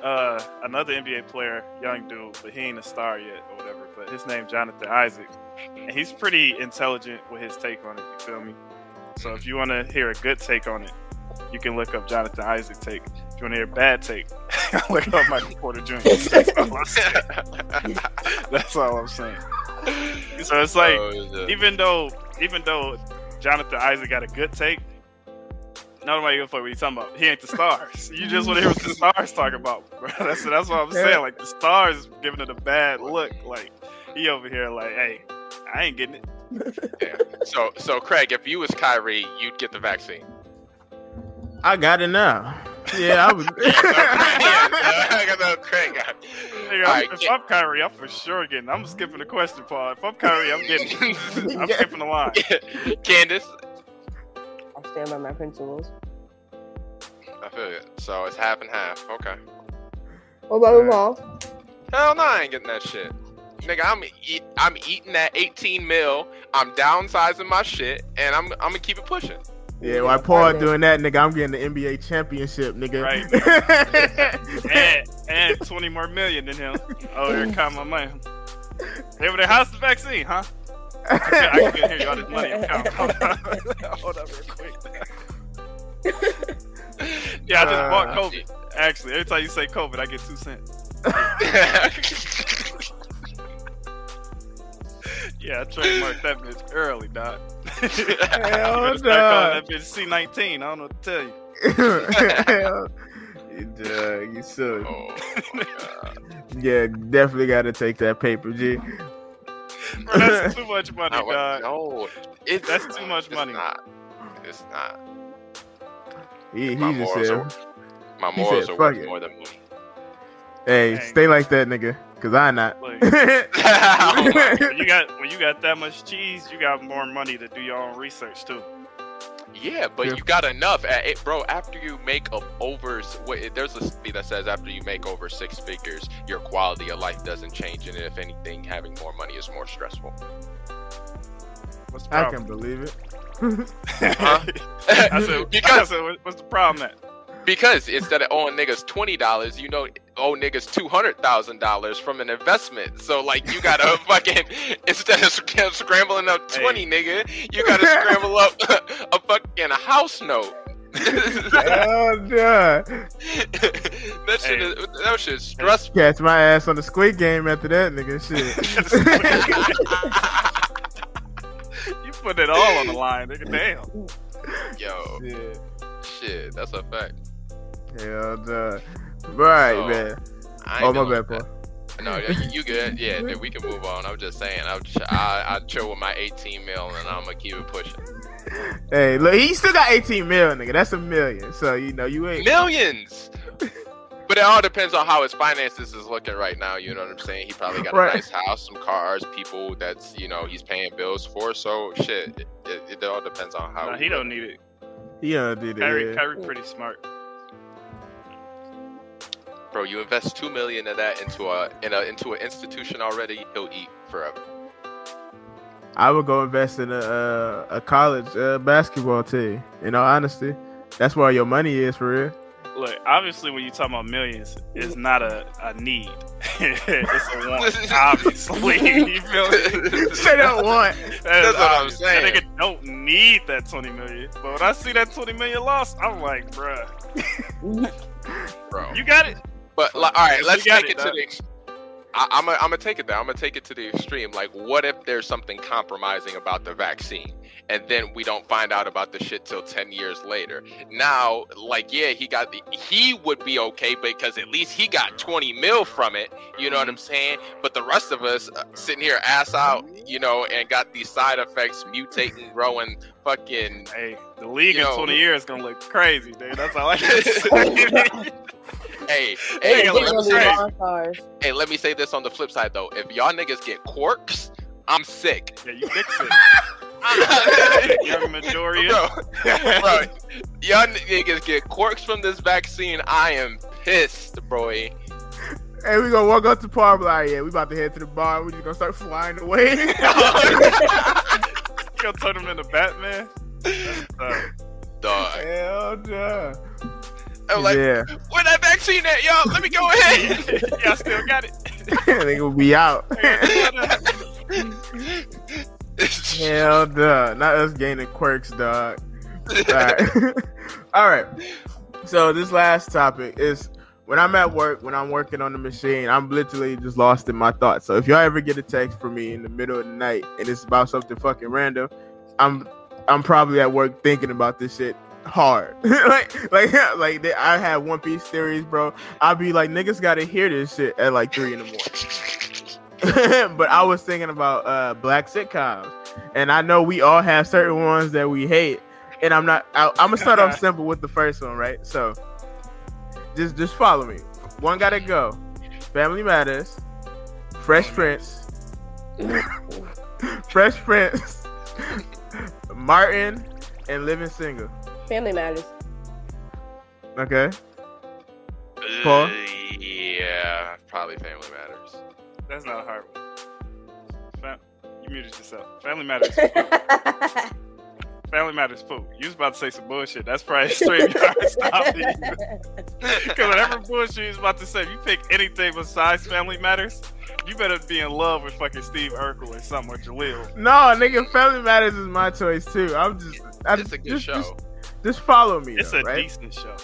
Uh, another N B A player, young dude, but he ain't a star yet or whatever. But his name Jonathan Isaac, and he's pretty intelligent with his take on it. You feel me? So if you want to hear a good take on it, you can look up Jonathan Isaac take. If you want to hear a bad take, look up Michael Porter Junior That's all I'm saying. That's all I'm saying. So it's like, oh, yeah. even though, even though Jonathan Isaac got a good take. Nobody gonna fuck what you talking about. He ain't the stars. You just want to hear what the stars talk about, bro. That's that's what I'm saying. Like the stars giving it a bad look. Like he over here, like, hey, I ain't getting it. Yeah. So so Craig, if you was Kyrie, you'd get the vaccine. I got it now. Yeah, I was. I got no Craig. Nigga, right, if get... I'm Kyrie, I'm for sure getting. I'm skipping the question, Paul. If I'm Kyrie, I'm getting. I'm yeah. skipping the line. Candice. I stand by my principles. I feel it. So it's half and half. Okay. What about you, Paul? Hell no, I ain't getting that shit. Nigga, I'm eat, I'm eating that eighteen mil. I'm downsizing my shit, and I'm I'm gonna keep it pushing. Yeah, while Paul doing that, nigga, I'm getting the N B A championship, nigga. Right. Nigga. and, and twenty more million than him. Oh, here come my man. They were the house the vaccine, huh? I can't, I can't hear you all this money account. Hold up, hold up real quick. Yeah, I just uh, bought COVID. Actually, every time you say COVID, I get two cents. Yeah, I trademarked that bitch early, dog. Hell no. That bitch C nineteen. I don't know what to tell you. Hell, you suck. Oh, yeah, definitely got to take that paper, G. Bro, that's too much money, I, dog. No, it's that's too much it's money. Not, it's not. He, he my just morals said, are, my morals said, are worth it. more than money. Hey, Dang. stay like that, nigga. Cause I'm not. Like, when you got when you got that much cheese, you got more money to do your own research too. Yeah, but yeah. you got enough, at it, bro. After you make up over, wait, there's a study that says after you make over six figures, your quality of life doesn't change, and if anything, having more money is more stressful. What's the problem? I can believe it. Huh? I said, because I said, what's the problem at? Because instead of owing niggas twenty dollars, you know, owe niggas two hundred thousand dollars from an investment. So, like, you got to fucking, instead of scrambling up twenty, hey. nigga, you got to scramble up a, a fucking house note. Hell no. That shit is, that shit is stressful. Catch my ass on the Squid Game after that, nigga, shit. You put it all on the line, nigga, damn. Yo. Shit. Shit, that's a fact. Hell no. Right, so, man. Oh, my bad, Paul. No, you, you good. Yeah, dude, we can move on. I'm just saying, I'll I, I chill with my eighteen mil and I'm going to keep it pushing. Hey, look, he still got eighteen mil, nigga. That's a million. So, you know, you ain't. Millions! But it all depends on how his finances is looking right now. You know what I'm saying? He probably got right. a nice house, some cars, people that's, you know, he's paying bills for. So, shit, it, it, it all depends on how. Nah, he don't need it. Yeah, dude. Kyrie, yeah. Kyrie pretty smart. Bro, you invest two million of that into a in a into an institution already, he'll eat forever. I would go invest in a a, a college uh, basketball team. In all honesty, that's where your money is for real. Look, obviously, when you talk about millions, it's not a, a need. It's a want. Obviously, you feel me? Say that want. That That's what I'm saying. That nigga don't need that twenty million. But when I see that twenty million loss, I'm like, bruh. Bro, you got it. But like, all right, let's take it, it to the. Ex I, I'm gonna I'm gonna take it there. I'm gonna take it to the extreme. Like, what if there's something compromising about the vaccine? And then we don't find out about the shit till ten years later. Now, like, yeah, he got the, he would be okay because at least he got twenty mil from it. You know what I'm saying? But the rest of us uh, sitting here ass out, you know, and got these side effects mutating, growing, fucking. Hey, the league in know, twenty years is going to look crazy, dude. That's all I can say. Hey, hey, hey, let me say, hey, let me say this on the flip side, though. If y'all niggas get quirks, I'm sick. Yeah, you fix it. You're majority. Bro, bro, y'all niggas get quirks from this vaccine. I am pissed, bro. Hey, we gonna walk up to Paul. Like, yeah, we about to head to the bar. We just gonna start flying away. You gonna turn him into Batman? Uh, Dog. Hell no. I'm like, yeah. Where that vaccine at, y'all? Let me go ahead. Y'all still got it. They gonna be out. Hell duh. Not us gaining quirks, dog. Alright. Alright. So this last topic is when I'm at work, when I'm working on the machine, I'm literally just lost in my thoughts. So if y'all ever get a text from me in the middle of the night and it's about something fucking random, I'm I'm probably at work thinking about this shit hard. like like like they, I had One Piece theories, bro. I'll be like, niggas gotta hear this shit at like three in the morning. But I was thinking about uh, black sitcoms, and I know we all have certain ones that we hate. And I'm not. I, I'm gonna start off simple with the first one, right? So, just just follow me. One Gotta Go, Family Matters, Fresh Prince, Fresh Prince, Martin, and Living Single. Family Matters. Okay. Paul? Uh, yeah, probably Family Matters. That's not a hard one. You muted yourself. Family Matters. Family Matters poop. You was about to say some bullshit. That's probably straight hard stop. Because whatever bullshit you was about to say, if you pick anything besides Family Matters, you better be in love with fucking Steve Urkel or something, or Jaleel. No, nigga, Family Matters is my choice too. I'm just. I, it's a good just, show. Just, just follow me. It's though, a right? decent show.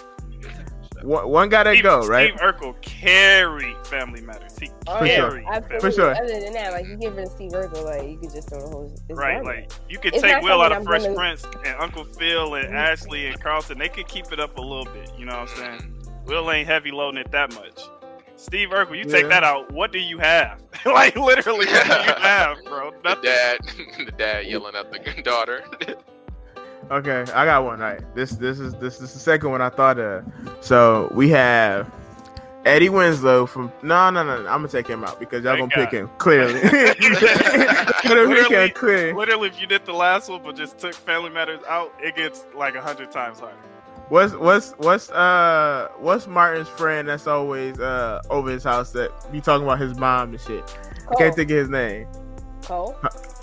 One, one gotta Steve, go, right? Steve Urkel carry Family Matters. He carry. Oh, yeah. For sure. Other than that, like, you give it to Steve Urkel, like, you could just throw the whole. Right, like, you could it's take Will out of I'm Fresh gonna... Prince and Uncle Phil and Ashley and Carlton. They could keep it up a little bit. You know what I'm saying? Will ain't heavy loading it that much. Steve Urkel, you yeah. take that out. What do you have? Like, literally, what do you have, bro? Nothing. The dad, the dad yelling at the daughter. Okay, I got one. All right, this this is this is the second one I thought of. So we have Eddie Winslow from no no no, no I'm gonna take him out because y'all gonna pick him clearly. literally, clear. literally, if you did the last one but just took Family Matters out, it gets like a hundred times harder. What's what's what's uh what's Martin's friend that's always uh over his house that be talking about his mom and shit? Cole. I can't think of his name. Cole.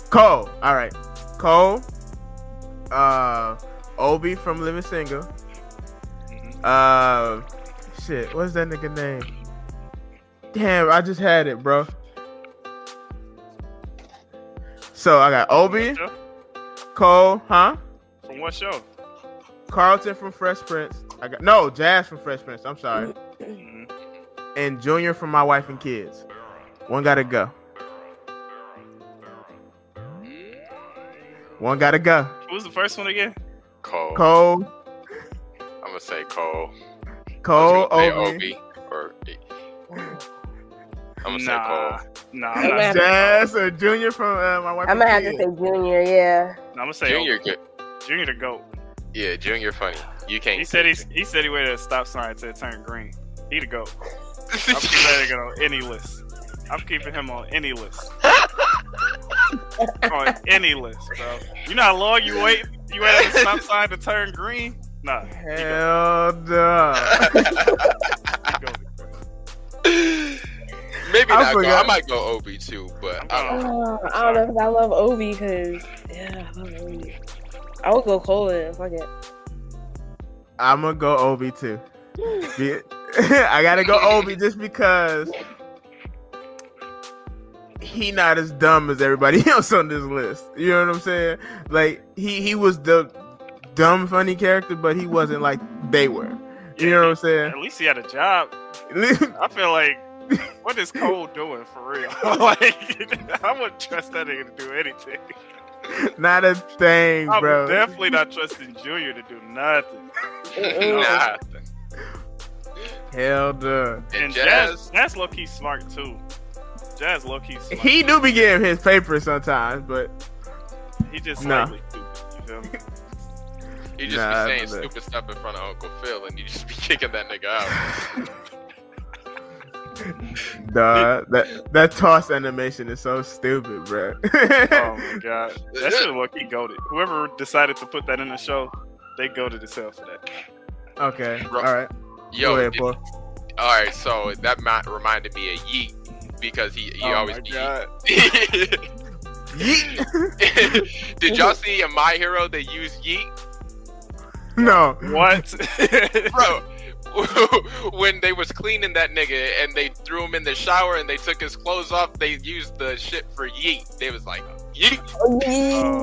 Cole. All right. Cole. Uh, Obi from Living Single. Uh, shit. What's that nigga name? Damn, I just had it, bro. So I got Obi, Cole, huh? From what show? Carlton from Fresh Prince. I got no Jazz from Fresh Prince. I'm sorry. And Junior from My Wife and Kids. One gotta go. One gotta go. Who's the first one again? Cole. Cole. I'm gonna say Cole. Cole, Obi. Or... I'm gonna nah. say Cole. Nah, I'm not Jazz or Junior from uh, My Wife. I'm gonna have to say Junior, yeah. No, I'm gonna say Junior. Good. Junior the goat. Yeah, Junior funny. You can't. He said he he said he waited a stop sign to turn green. He the goat. I'm keeping him on any list. I'm keeping him on any list. On any list, bro. You know how long you wait? You wait at a stop sign to turn green? Nah. Hell no. Maybe I not. Go. I might go Obi too, but I don't know. Uh, I don't know because I love Obi because yeah, I love Obi. I would go Cole in. Fuck it. I'm gonna go Obi too. I gotta go Obi just because he not as dumb as everybody else on this list. You know what I'm saying? Like he he was the dumb funny character, but he wasn't like they were. You yeah, know what I'm saying? At least he had a job. I feel like what is Cole doing for real? Like I wouldn't trust that nigga to do anything. Not a thing, I'm bro. I'm definitely not trusting Junior to do nothing. Nothing. Hell no. And Jazz, Jazz low key smart too. Jazz low key smart. He do be giving his paper sometimes, but he just nah. slightly stupid. You feel me? He just nah, be saying stupid stuff in front of Uncle Phil, and you just be kicking that nigga out. Nah, that that toss animation is so stupid, bro. Oh my god, that shit low key goated. Whoever decided to put that in the show, they goated themselves for that. Okay, bro. All right. Yo, ahead, it, all right. So that might reminded me of Yeet because he he oh always my God. Yeet. Yeet. Did y'all see in My Hero they use Yeet? No. What, bro? When they was cleaning that nigga and they threw him in the shower and they took his clothes off, they used the shit for Yeet. They was like Yeet. Oh,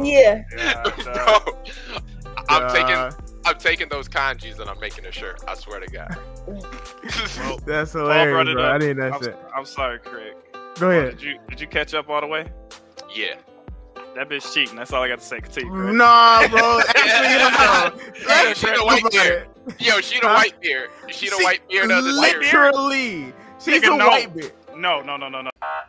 yeah. Yeah no. I'm uh, taking. I'm taking those kanjis and I'm making a shirt. I swear to God. Well, that's hilarious, bro. I didn't that shit. I'm sorry, Craig. Go ahead. Oh, did you did you catch up all the way? Yeah. That bitch cheating. That's all I got to say. Critique, bro. Nah, bro. Actually, no. Yo, she the white beard. Yo, she the white beard. She the she white beard of the literally. She's the no. white beard. No, no, no, no, no. Yeah,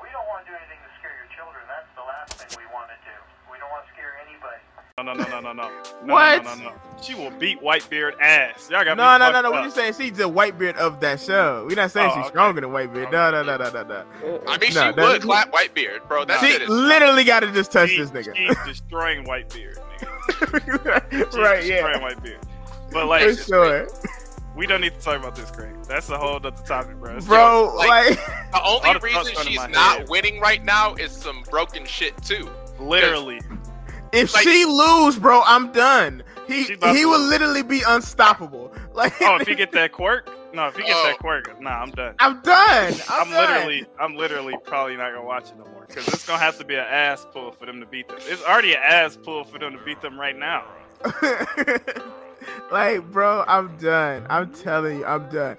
we don't want to do anything to scare your children. That's the last thing we want to do. We don't want to scare anybody. No, no, no, no, no, no. No what? No, no, no, no. She will beat Whitebeard ass. Y'all got no, no, no, no. What you saying? She's the Whitebeard of that show. We're not saying oh, she's okay. stronger than Whitebeard. No, no, no, no, no, no. I mean, no, she that, would clap Whitebeard, bro. That she literally got to just touch she, this nigga. She's destroying Whitebeard, nigga. She's right, destroying yeah. Whitebeard. But like, for sure. We don't need to talk about this, Craig. That's a whole other topic, bro. It's bro, still, like, like the only reason she's not head. winning right now is some broken shit too. Literally. If like, she lose, bro, I'm done. He he lose. will literally be unstoppable. Like oh, if you get that quirk, no, if you get oh. that quirk, nah, I'm done. I'm done. I'm, I'm done. literally, I'm literally probably not gonna watch it no more because it's gonna have to be an ass pull for them to beat them. It's already an ass pull for them to beat them right now. Like, bro, I'm done. I'm telling you, I'm done.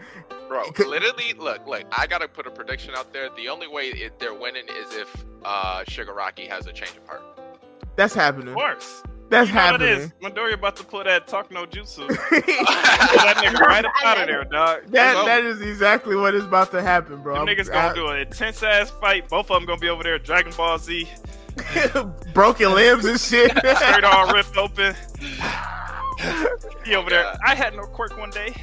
Bro, literally, look, like I gotta put a prediction out there. The only way it, they're winning is if uh, Shigaraki has a change of heart. That's happening. Of course. That's you know happening. Midoriya about to pull that talk no jutsu. That nigga right up out of there, dog. That, that is exactly what is about to happen, bro. Them niggas I, gonna do an intense ass fight. Both of them gonna be over there, Dragon Ball Z. Broken limbs and shit. Straight all ripped open. He over oh, there. I had no quirk one day.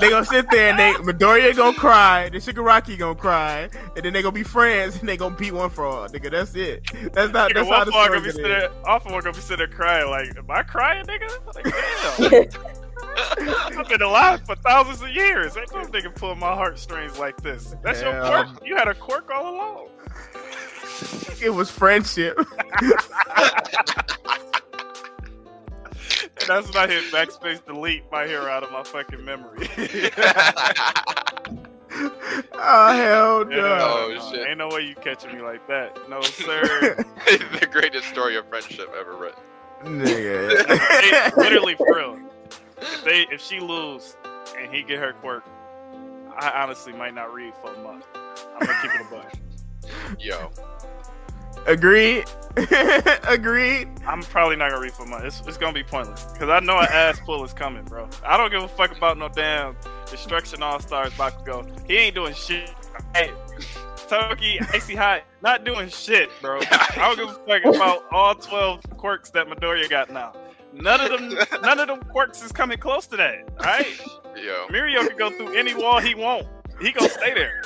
They gonna sit there and they Midoriya gonna cry, the Shigaraki gonna cry, and then they gonna be friends and they gonna beat one frog, nigga. That's it. That's not. Nigga, that's how the story gonna be there, Alpha one gonna be sitting there crying like, am I crying, nigga? Like, damn. I've been alive for thousands of years. Ain't no nigga pulling my heartstrings like this. That's Damn. your quirk. You had a quirk all along. It was friendship. And that's when I hit backspace delete my hair out of my fucking memory. Oh, hell no. Yeah, oh, no, shit. Ain't no way you catching me like that. No, sir. The greatest story of friendship ever written. Nigga. It's literally real. If they, if she lose and he get her quirk, I honestly might not read for a month. I'm gonna keep it a buck. Yo. Agreed. Agreed. I'm probably not gonna read for a month. It's, it's gonna be pointless because I know an ass pull is coming, bro. I don't give a fuck about no damn Destruction All Stars about to go. He ain't doing shit. Hey, Toki, Icy Hot, not doing shit, bro. I don't give a fuck about all twelve quirks that Midoriya got now. None of them, none of them quirks is coming close to that, right? Yo, Mirio can go through any wall he won't. He gonna stay there.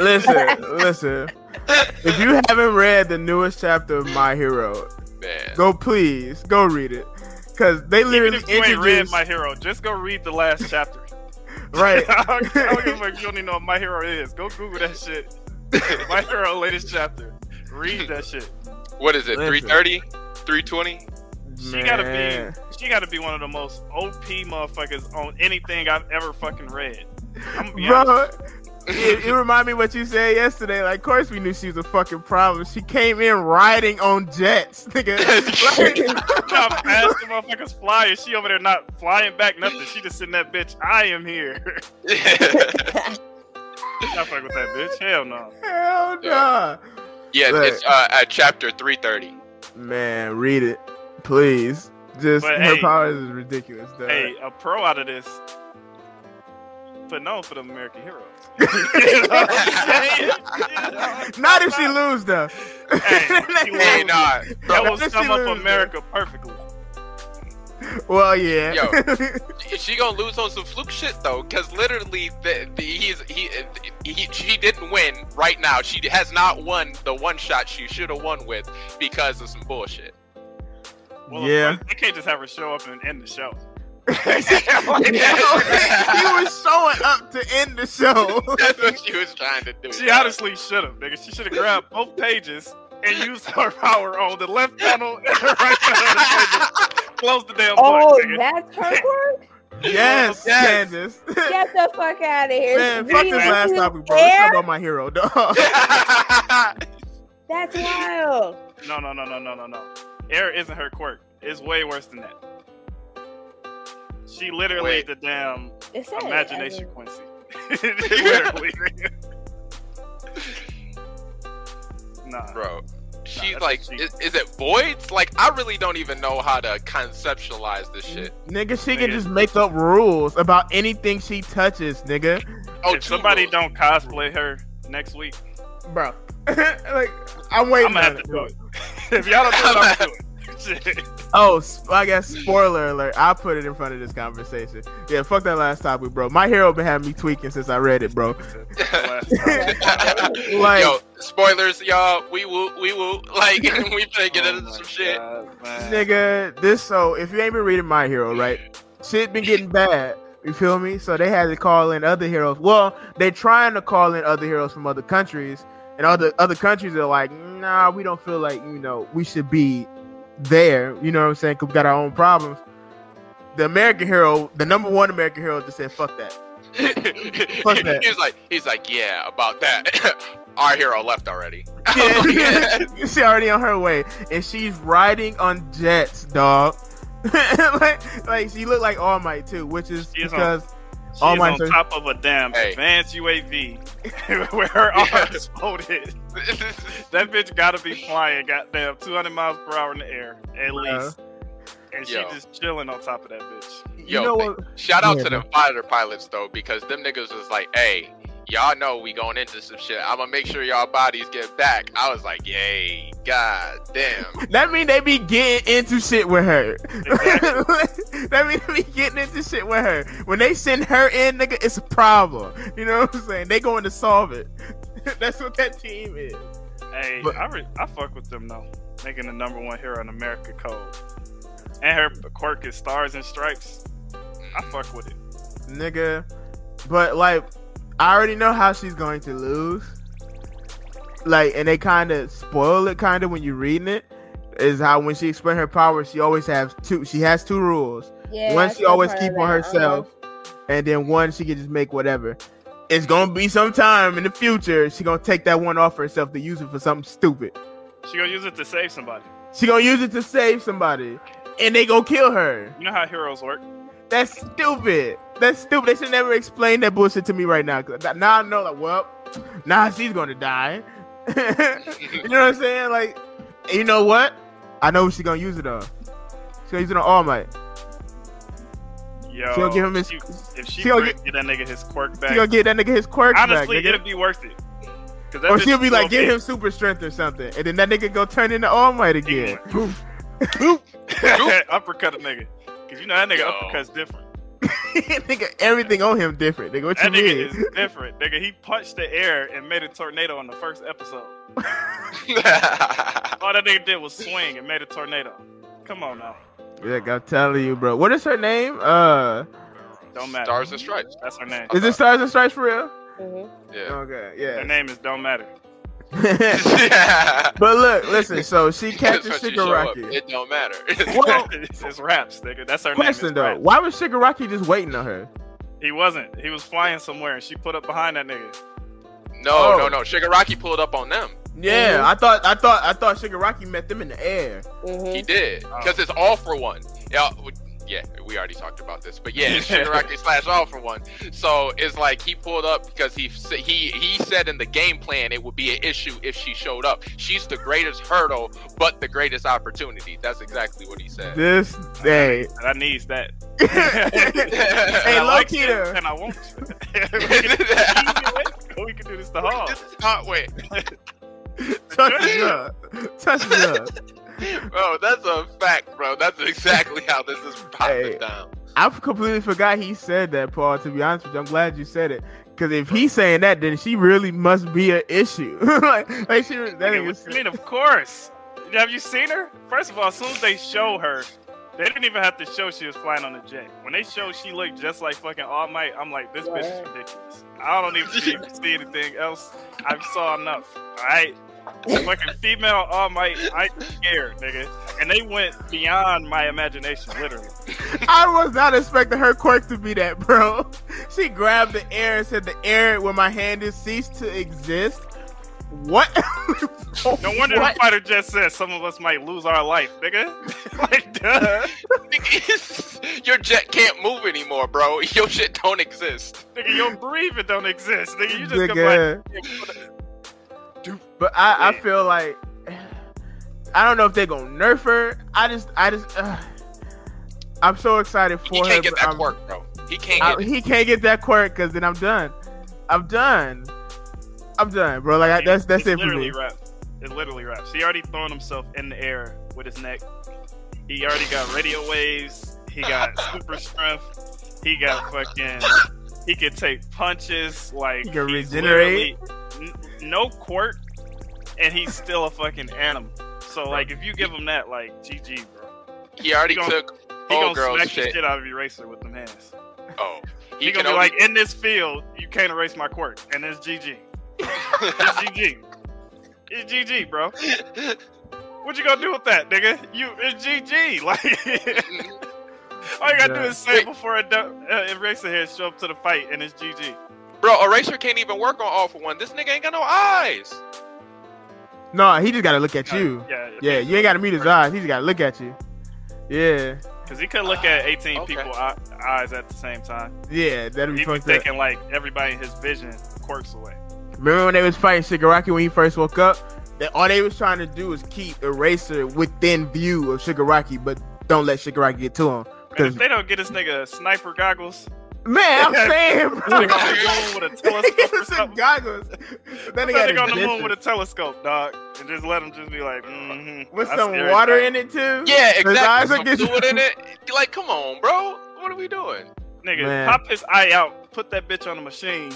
listen, listen. If you haven't read the newest chapter of My Hero, man, go please go read it, because they literally Even if you introduced... ain't read My Hero, just go read the last chapter. Right? I don't give a fuck if you don't even know what My Hero is. Go Google that shit. My Hero latest chapter. Read that shit. What is it? Three thirty? Three twenty? She Man. gotta be, she gotta be one of the most O P motherfuckers on anything I've ever fucking read. I'm Bro, it, it remind me what you said yesterday. Like, of course we knew she was a fucking problem. She came in riding on jets, nigga. How fast the motherfuckers fly, and she over there not flying back nothing. She just sitting that bitch. I am here. Not fuck with that bitch. Hell no. Hell no. Nah. Yeah, Look, it's uh, at chapter three thirty. Man, read it. Please, just but her hey, powers is ridiculous. Dog. Hey, a pro out of this, but no, for the American hero. You know what I'm you know? Not if she loses, though. Hey, she hey, nah, that will sum up America though. perfectly. Well, yeah. Yo, she gonna lose on some fluke shit though, because literally, the, the, he's he, he he she didn't win right now. She has not won the one shot she should have won with because of some bullshit. Well, yeah, they can't just have her show up and end the show. She was showing up to end the show. That's what she was trying to do. She bro. honestly should have, nigga. She should have grabbed both pages and used her power on the left panel and the right panel. Of the pages. Close the damn oh, book, nigga. That's her word? Yes, yes, Candice. Get the fuck out of here. Man, fuck this last topic, bro. It's not about My Hero, dog. That's wild. No, no, no, no, no, no, no. Air isn't her quirk. It's way worse than that. She literally Wait. the damn it's imagination it. Quincy. Literally. Nah. Bro. She's nah, like, is, is it voids? Like, I really don't even know how to conceptualize this shit. Nigga, she nigga. can just make up rules about anything she touches, nigga. Oh, if somebody rules. don't cosplay her next week. Bro. Like, I'm waiting. I'm gonna have to do it. If y'all don't do it, I'm gonna do it. Shit. Oh, I guess spoiler alert. I'll put it in front of this conversation. Yeah, fuck that last topic, bro. My Hero been having me tweaking since I read it, bro. Like, yo, spoilers, y'all. We will, we will. Like, we finna get oh into some God, shit, man. Nigga. This so if you ain't been reading My Hero, right? Shit been getting bad. You feel me? So they had to call in other heroes. Well, they trying to call in other heroes from other countries. And all the other countries are like, nah, we don't feel like, you know, we should be there. You know what I'm saying? Because we got our own problems. The American hero, the number one American hero just said, fuck that. Fuck that. He was like, he's like, yeah, about that. Our hero left already. Yeah. Yeah. She already on her way. And she's riding on jets, dog. like, like, she looked like All Might, too, which is she's because... On. She's on turn. top of a damn hey. advanced U A V where her yeah. arms folded. That bitch gotta be flying goddamn two hundred miles per hour in the air at uh-huh. least. And Yo. she just chilling on top of that bitch. Yo, you know they, shout out yeah, to the fighter pilots though, because them niggas was like, hey, y'all know we going into some shit. I'm gonna make sure y'all bodies get back. I was like, yay, god damn. That mean they be getting into shit with her. Exactly. That mean they be getting into shit with her. When they send her in, nigga, it's a problem. You know what I'm saying? They going to solve it. That's what that team is. Hey, but, I, re- I fuck with them though. Making the number one hero in America cold. And her quirk is Stars and Stripes. I fuck with it. Nigga. But like, I already know how she's going to lose. Like, and they kind of spoil it kind of when you're reading it. Is how when she explains her power, she always has two. She has two rules. Yeah, one, she always keep on herself. And then one, she can just make whatever. It's going to be some time in the future. She going to take that one off herself to use it for something stupid. She going to use it to save somebody. She going to use it to save somebody. And they going to kill her. You know how heroes work. That's stupid. That's stupid. They should never explain that bullshit to me right now. Now I know, like, well, now nah, she's going to die. You know what I'm saying? Like, you know what? I know she's going to use it on. She's going to use it on All Might. Yo, she'll give him his, she, if she, she gonna get, get that nigga his quirk back, she gonna get that nigga his quirk honestly, back. Honestly, it'll be worth it. Or she'll be like, get him super strength or something, and then that nigga go turn into All Might again. Boop, boop, boop. Uppercut a nigga, cause you know that nigga Yo. uppercut's different. Nigga, everything on him different. Nigga, what that you nigga mean? Is different. Nigga, he punched the air and made a tornado on the first episode. All that nigga did was swing and made a tornado. Come on now. Like I'm telling you, bro. What is her name? Uh, Don't Matter. Stars and Stripes. That's her name. Is it Stars and Stripes for real? Mm-hmm. Yeah. Okay. Yeah. Her name is Don't Matter. But look, listen. So she catches Shigaraki. It don't matter. Well, it's raps, nigga. That's her question, name. Question though, why was Shigaraki just waiting on her? He wasn't. He was flying somewhere, and she put up behind that nigga. No, oh. no, no. Shigaraki pulled up on them. Yeah, mm-hmm. I thought I thought I thought Shigaraki met them in the air. Mm-hmm. He did, because oh. it's all for one. Yeah, yeah, we already talked about this, but yeah, it's Shigaraki slash all for one. So it's like he pulled up because he he he said in the game plan it would be an issue if she showed up. She's the greatest hurdle, but the greatest opportunity. That's exactly what he said. This day, uh, I needs that. Hey, I like it, and I want to. We can do this the hard. This is hot way. Touch it up. Touch it up. Bro, that's a fact, bro. That's exactly how this is popping hey, down. I completely forgot he said that, Paul, to be honest with you. I'm glad you said it. Because if he's saying that, then she really must be an issue. like, like she, that okay, was, I mean, of course. Have you seen her? First of all, as soon as they show her, they didn't even have to show she was flying on a jet. When they show she looked just like fucking All Might, I'm like, this bitch is ridiculous. I don't even see, see anything else. I saw enough. All right? The fucking female All Might, I scared, nigga. And they went beyond my imagination, literally. I was not expecting her quirk to be that, bro. She grabbed the air and said, the air where my hand is ceased to exist. What? oh, no wonder what? The fighter jet says some of us might lose our life, nigga. Like, duh. Your jet can't move anymore, bro. Your shit don't exist. Nigga, your breathing don't exist. Nigga, you just nigga. Come like, but I, I feel like I don't know if they're gonna nerf her. I just, I just, uh, I'm so excited for her. He can't her, get that quirk, bro. He can't. I, get he can't get that quirk because then I'm done. I'm done. I'm done, bro. Like I, that's that's it, it for me. Rap. It literally raps. He already thrown himself in the air with his neck. He already got radio waves. He got super strength. He got fucking. He can take punches. Like he can regenerate. N- no quirk, and he's still a fucking animal. So like, if you give him that, like G G, bro. He already he gonna, took. He gonna smack shit. the shit out of Eraser with them hands. Oh, he, he gonna be only... like in this field. You can't erase my quirk, and it's G G. It's G G. It's G G, bro. What you gonna do with that, nigga? You it's G G. Like, all you gotta yeah. do is say Wait. before a uh, Eraser head show up to the fight, and it's G G. Bro, Eraser can't even work on All For One. This nigga ain't got no eyes. No, he just gotta look at you. Yeah, yeah, yeah you ain't gotta meet his eyes. He just gotta look at you. Yeah. Cause he could look at eighteen uh, okay. people's eyes at the same time. Yeah, that'd be fucked up. He was taking like everybody in his vision quirks away. Remember when they was fighting Shigaraki when he first woke up? That all they was trying to do was keep Eraser within view of Shigaraki, but don't let Shigaraki get to him. Man, if they don't get this nigga sniper goggles, Man, I'm saying, bro. This nigga on the moon with a telescope. Some goggles. That nigga on the moon with a telescope, dog. And just let him just be like, mm-hmm. With I some water it, in it, too? Yeah, exactly. Some fluid in it. Like, come on, bro. What are we doing? Nigga, man. Pop his eye out. Put that bitch on the machine.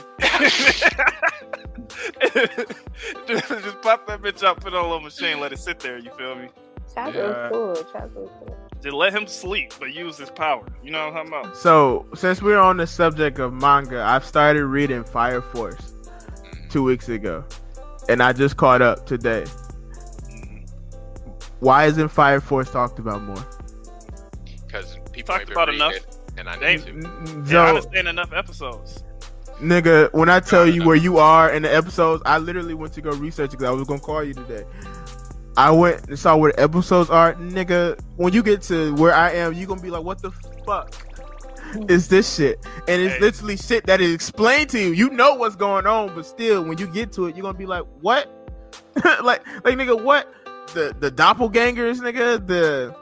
Just pop that bitch out. Put it on a little machine. Let it sit there. You feel me? Chocolate cool. Chocolate cool. Just let him sleep, but use his power. You know what I'm talking about? So, since we're on the subject of manga, I've started reading Fire Force two weeks ago. And I just caught up today. Why isn't Fire Force talked about more? Because people talked about enough. It, and I need to. So, yeah, I understand enough episodes. Nigga, when I tell you where you are in the episodes, I literally went to go research because I was going to call you today. I went and saw where the episodes are. Nigga, when you get to where I am, you're going to be like, what the fuck is this shit? And it's hey. literally shit that is explained to you. You know what's going on, but still, when you get to it, you're going to be like, what? like, like, nigga, what? The the doppelgangers, nigga? The,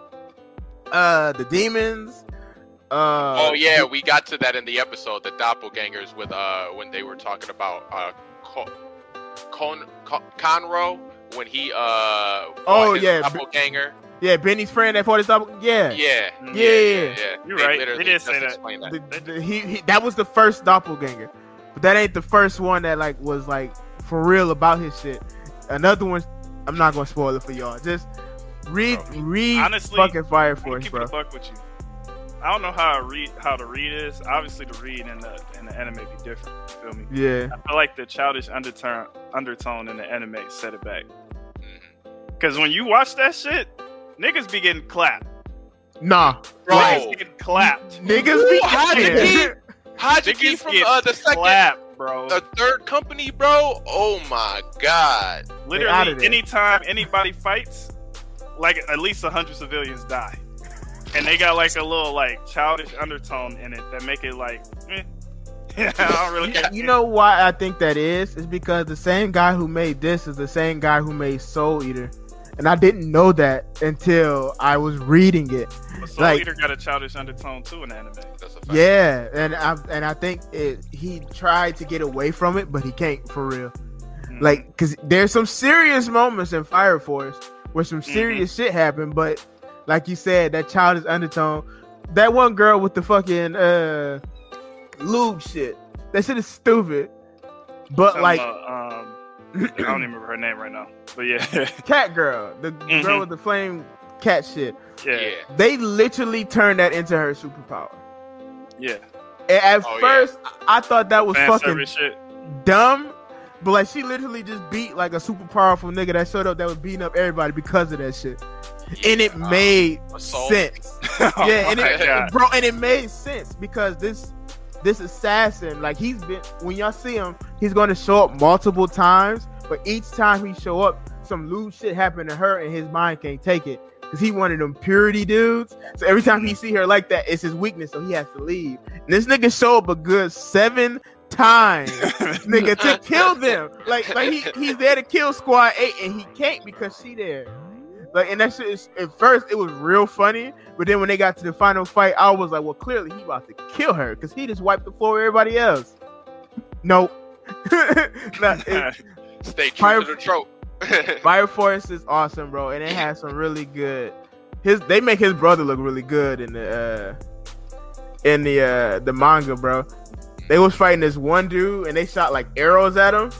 uh, the demons? Uh, oh, yeah, we got to that in the episode, the doppelgangers, with uh, when they were talking about uh, Con- Con- Con- Conroe. When he, uh, oh, yeah, doppelganger, yeah, Benny's friend that fought his doppelganger, yeah, yeah, yeah, yeah, yeah, yeah. You're they right, they did say that. That. The, the, he, he, that was the first doppelganger, but that ain't the first one that, like, was like for real about his shit. Another one, I'm not gonna spoil it for y'all, just read, bro, read, honestly, fucking Fire Force, bro. Fuck with you. I don't know how I read how to read is. Obviously, the read and the and the anime be different. You feel me? Yeah. I feel like the childish undertone undertone in the anime set it back. Because when you watch that shit, niggas be getting clapped. Nah. Bro. Niggas be getting clapped. Niggas be clapped. Hajiki from uh, the second, clapped, bro. The third company, bro. Oh my god. Literally, anytime anybody fights, like at least a hundred civilians die. And they got like a little like childish undertone in it that make it like, eh. I don't really. You, you know why I think that is? It's because the same guy who made this is the same guy who made Soul Eater. And I didn't know that until I was reading it. But Soul like, Eater got a childish undertone too in the anime. That's a fact. Yeah, and I and I think it, he tried to get away from it, but he can't for real. Mm-hmm. Like, because there's some serious moments in Fire Force where some serious mm-hmm. shit happened, but like you said, that childish undertone. That one girl with the fucking uh, lube shit. That shit is stupid. But like, about, um, I don't even remember her name right now. But yeah, cat girl, the mm-hmm. girl with the flame cat shit. Yeah, they literally turned that into her superpower. Yeah. And at oh, first, yeah. I thought that was fan fucking shit. Dumb. But like, she literally just beat like a super powerful nigga that showed up that was beating up everybody because of that shit. Yeah, and it um, made sense. oh yeah, and it, bro, and it made sense because this this assassin, like he's been, when y'all see him, he's going to show up multiple times, but each time he show up, some lewd shit happened to her and his mind can't take it because he one of them purity dudes. So every time he see her like that, it's his weakness, so he has to leave. And this nigga showed up a good seven times, nigga, to kill them. Like, like he, he's there to kill Squad eight and he can't because she there. Like, and that shit is, at first it was real funny, but then when they got to the final fight, I was like, well, clearly he about to kill her because he just wiped the floor with everybody else. Nope. nah, it, Stay true Fire, to the trope. Fire Force is awesome, bro, and it has some really good. His they make his brother look really good in the uh, in the uh, the manga, bro. They was fighting this one dude, and they shot like arrows at him.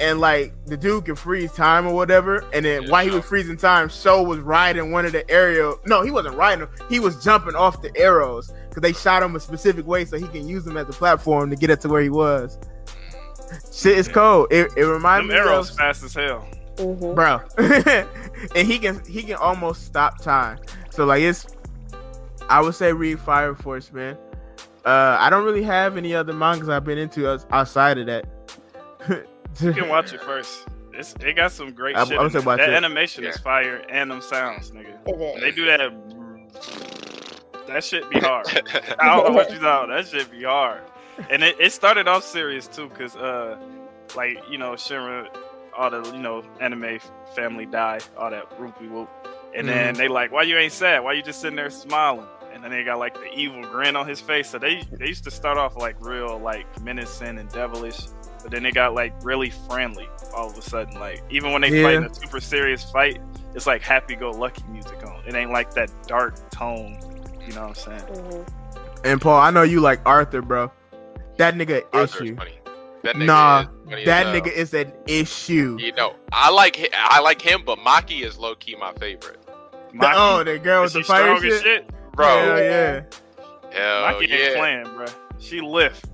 And like the dude could freeze time or whatever, and then yeah, while he was freezing time, Show was riding one of the aerial. No, he wasn't riding them. He was jumping off the arrows because they shot him a specific way so he can use them as a platform to get up to where he was. Shit is yeah. cold. It it reminds them me arrows of, fast as hell, mm-hmm. bro. And he can he can almost stop time. So like it's, I would say read Fire Force, man. Uh, I don't really have any other mangas I've been into outside of that. You can watch it first. It's, it got some great I, shit. I that it. animation yeah. is fire, and them sounds, nigga. They do that. That shit be hard. I don't know what you thought. That shit be hard. And it, it started off serious too, cause uh, like you know, Shinra, all the you know anime family die, all that whoopie whoop, and mm-hmm. then they like, why you ain't sad? Why you just sitting there smiling? and then he got like the evil grin on his face. So they they used to start off like real like menacing and devilish, but then they got like really friendly all of a sudden. Like even when they yeah. fight in a super serious fight, it's like happy-go-lucky music on. It ain't like that dark tone. You know what I'm saying? Mm-hmm. And Paul, I know you like Arthur, bro. That nigga Arthur's issue. Funny. That nigga nah, is that is, uh, nigga is an issue. You know, I like I like him, but Maki is low key my favorite. Maki, oh, that girl with the fire shit? shit, bro. Hell yeah, hell Maki yeah. ain't playing, bro. She lift,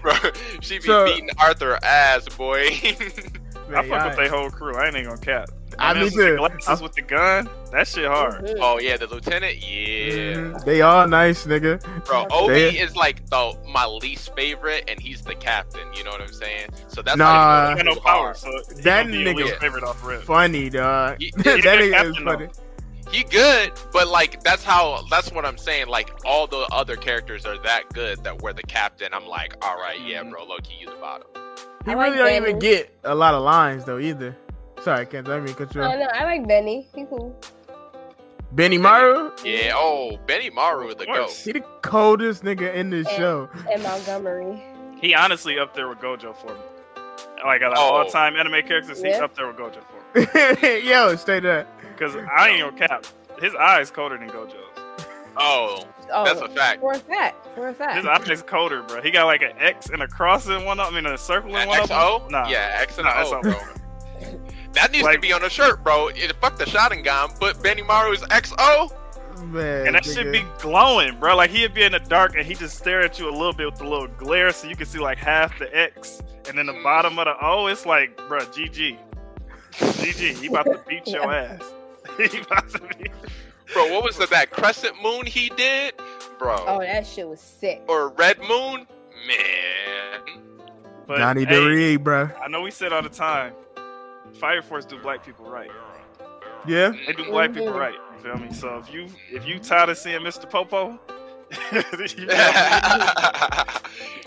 bro. She be so, beating Arthur ass, boy. Man, I fuck with their whole crew. I ain't even gonna cap. I mean, the glasses with the gun, that shit hard. Oh yeah, the lieutenant, yeah. Mm, they all nice, nigga. Bro, Obi they... is like the my least favorite, and he's the captain. You know what I'm saying? So that's nah. Like, no power. So that nigga favorite off rip. Funny, dog. He, he that nigga is funny. Though. He good, but like that's how that's what I'm saying. Like all the other characters are that good that we're the captain. I'm like, all right, mm-hmm. yeah, bro, low key, you the bottom. He I really like don't Benny. even get a lot of lines though either. Sorry, Ken, I mean control. Oh no, I like Benny. He cool. Benimaru? Yeah, oh, Benimaru is the goat. He the coldest nigga in this and, show. And Montgomery. He honestly up there with Gojo for me. Like, like oh. all time anime characters, yeah. he's up there with Gojo for me. Yo, straight up. Because I ain't your cap. His eyes colder than Gojo's. Oh, oh, that's a fact. For a fact. For a fact. His eyes colder, bro. He got like an X and a cross in one up. I mean, a circle in one up. X O? Nah. Yeah, X and nah, an O, bro. That needs like, to be on a shirt, bro. It, fuck the Sharingan, but Benimaru is X O. Man, and that nigga. Shit be glowing, bro. Like, he'd be in the dark, and he just stare at you a little bit with the little glare, so you can see, like, half the X. And then the mm. bottom of the O, it's like, bro, G G. G G, he about to beat your ass. He about to beat Bro, what was the, that Crescent Moon he did? Bro. Oh, that shit was sick. Or Red Moon? Man. But, Johnny hey, DeRee, bro. I know we said all the time. Fire Force do black people right. Yeah, they do black people right. You feel me? So if you if you tired of seeing Mister Popo, you know,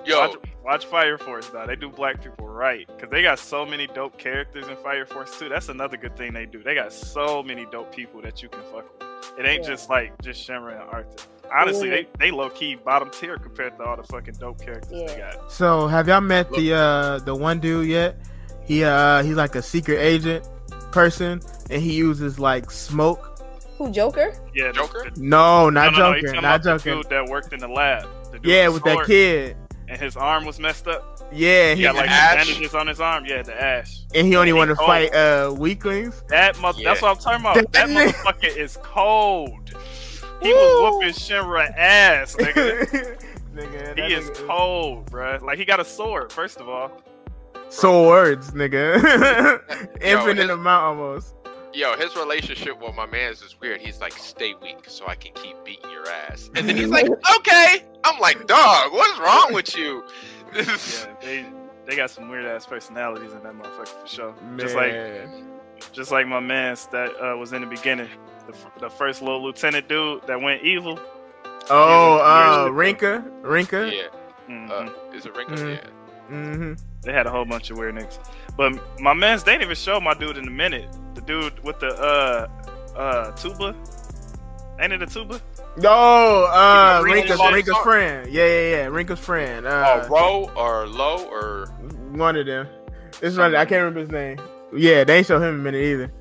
yo, watch, watch Fire Force now. They do black people right because they got so many dope characters in Fire Force too. That's another good thing they do. They got so many dope people that you can fuck with. It ain't yeah. just like just Shinra and Arthur. Honestly, yeah. they they low key bottom tier compared to all the fucking dope characters yeah. they got. So have y'all met Look. the uh the one dude yet? He uh he's like a secret agent person, and he uses like smoke. Who Joker? Yeah, Joker. No, not no, no, Joker. No, not Joker. The dude that worked in the lab. The dude yeah, with that kid. And his arm was messed up. Yeah, he, he got like bandages on his arm. Yeah, the ash. And he only and wanted to fight uh weaklings. That mother. Yeah. That's what I'm talking about. That motherfucker is cold. He Woo. was whooping Shinra ass, nigga. Nigga, he is nigga. cold, bruh. Like he got a sword. First of all. Swords, nigga. Infinite yo, his, amount almost. Yo, his relationship with my man's is weird. He's like, stay weak so I can keep beating your ass. And then he's like, okay. I'm like, dog, what's wrong with you? yeah, they they got some weird ass personalities in that motherfucker for sure. Man. Just like just like my man's that uh, was in the beginning. The, the first little lieutenant dude that went evil. Oh, uh, Rinka? Rinka? Yeah. Mm-hmm. Uh, is it Rinka? Mm-hmm. Yeah. Mm-hmm. They had a whole bunch of weird niggas, but my man's they didn't even show my dude in a minute. The dude with the uh uh tuba, ain't it a tuba? No, uh, Rinka's, Rinka's friend. Yeah, yeah, yeah, Rinka's friend. Uh, oh, Ro or Low or one of them. It's one. I can't remember his name. Yeah, they ain't show him in a minute either.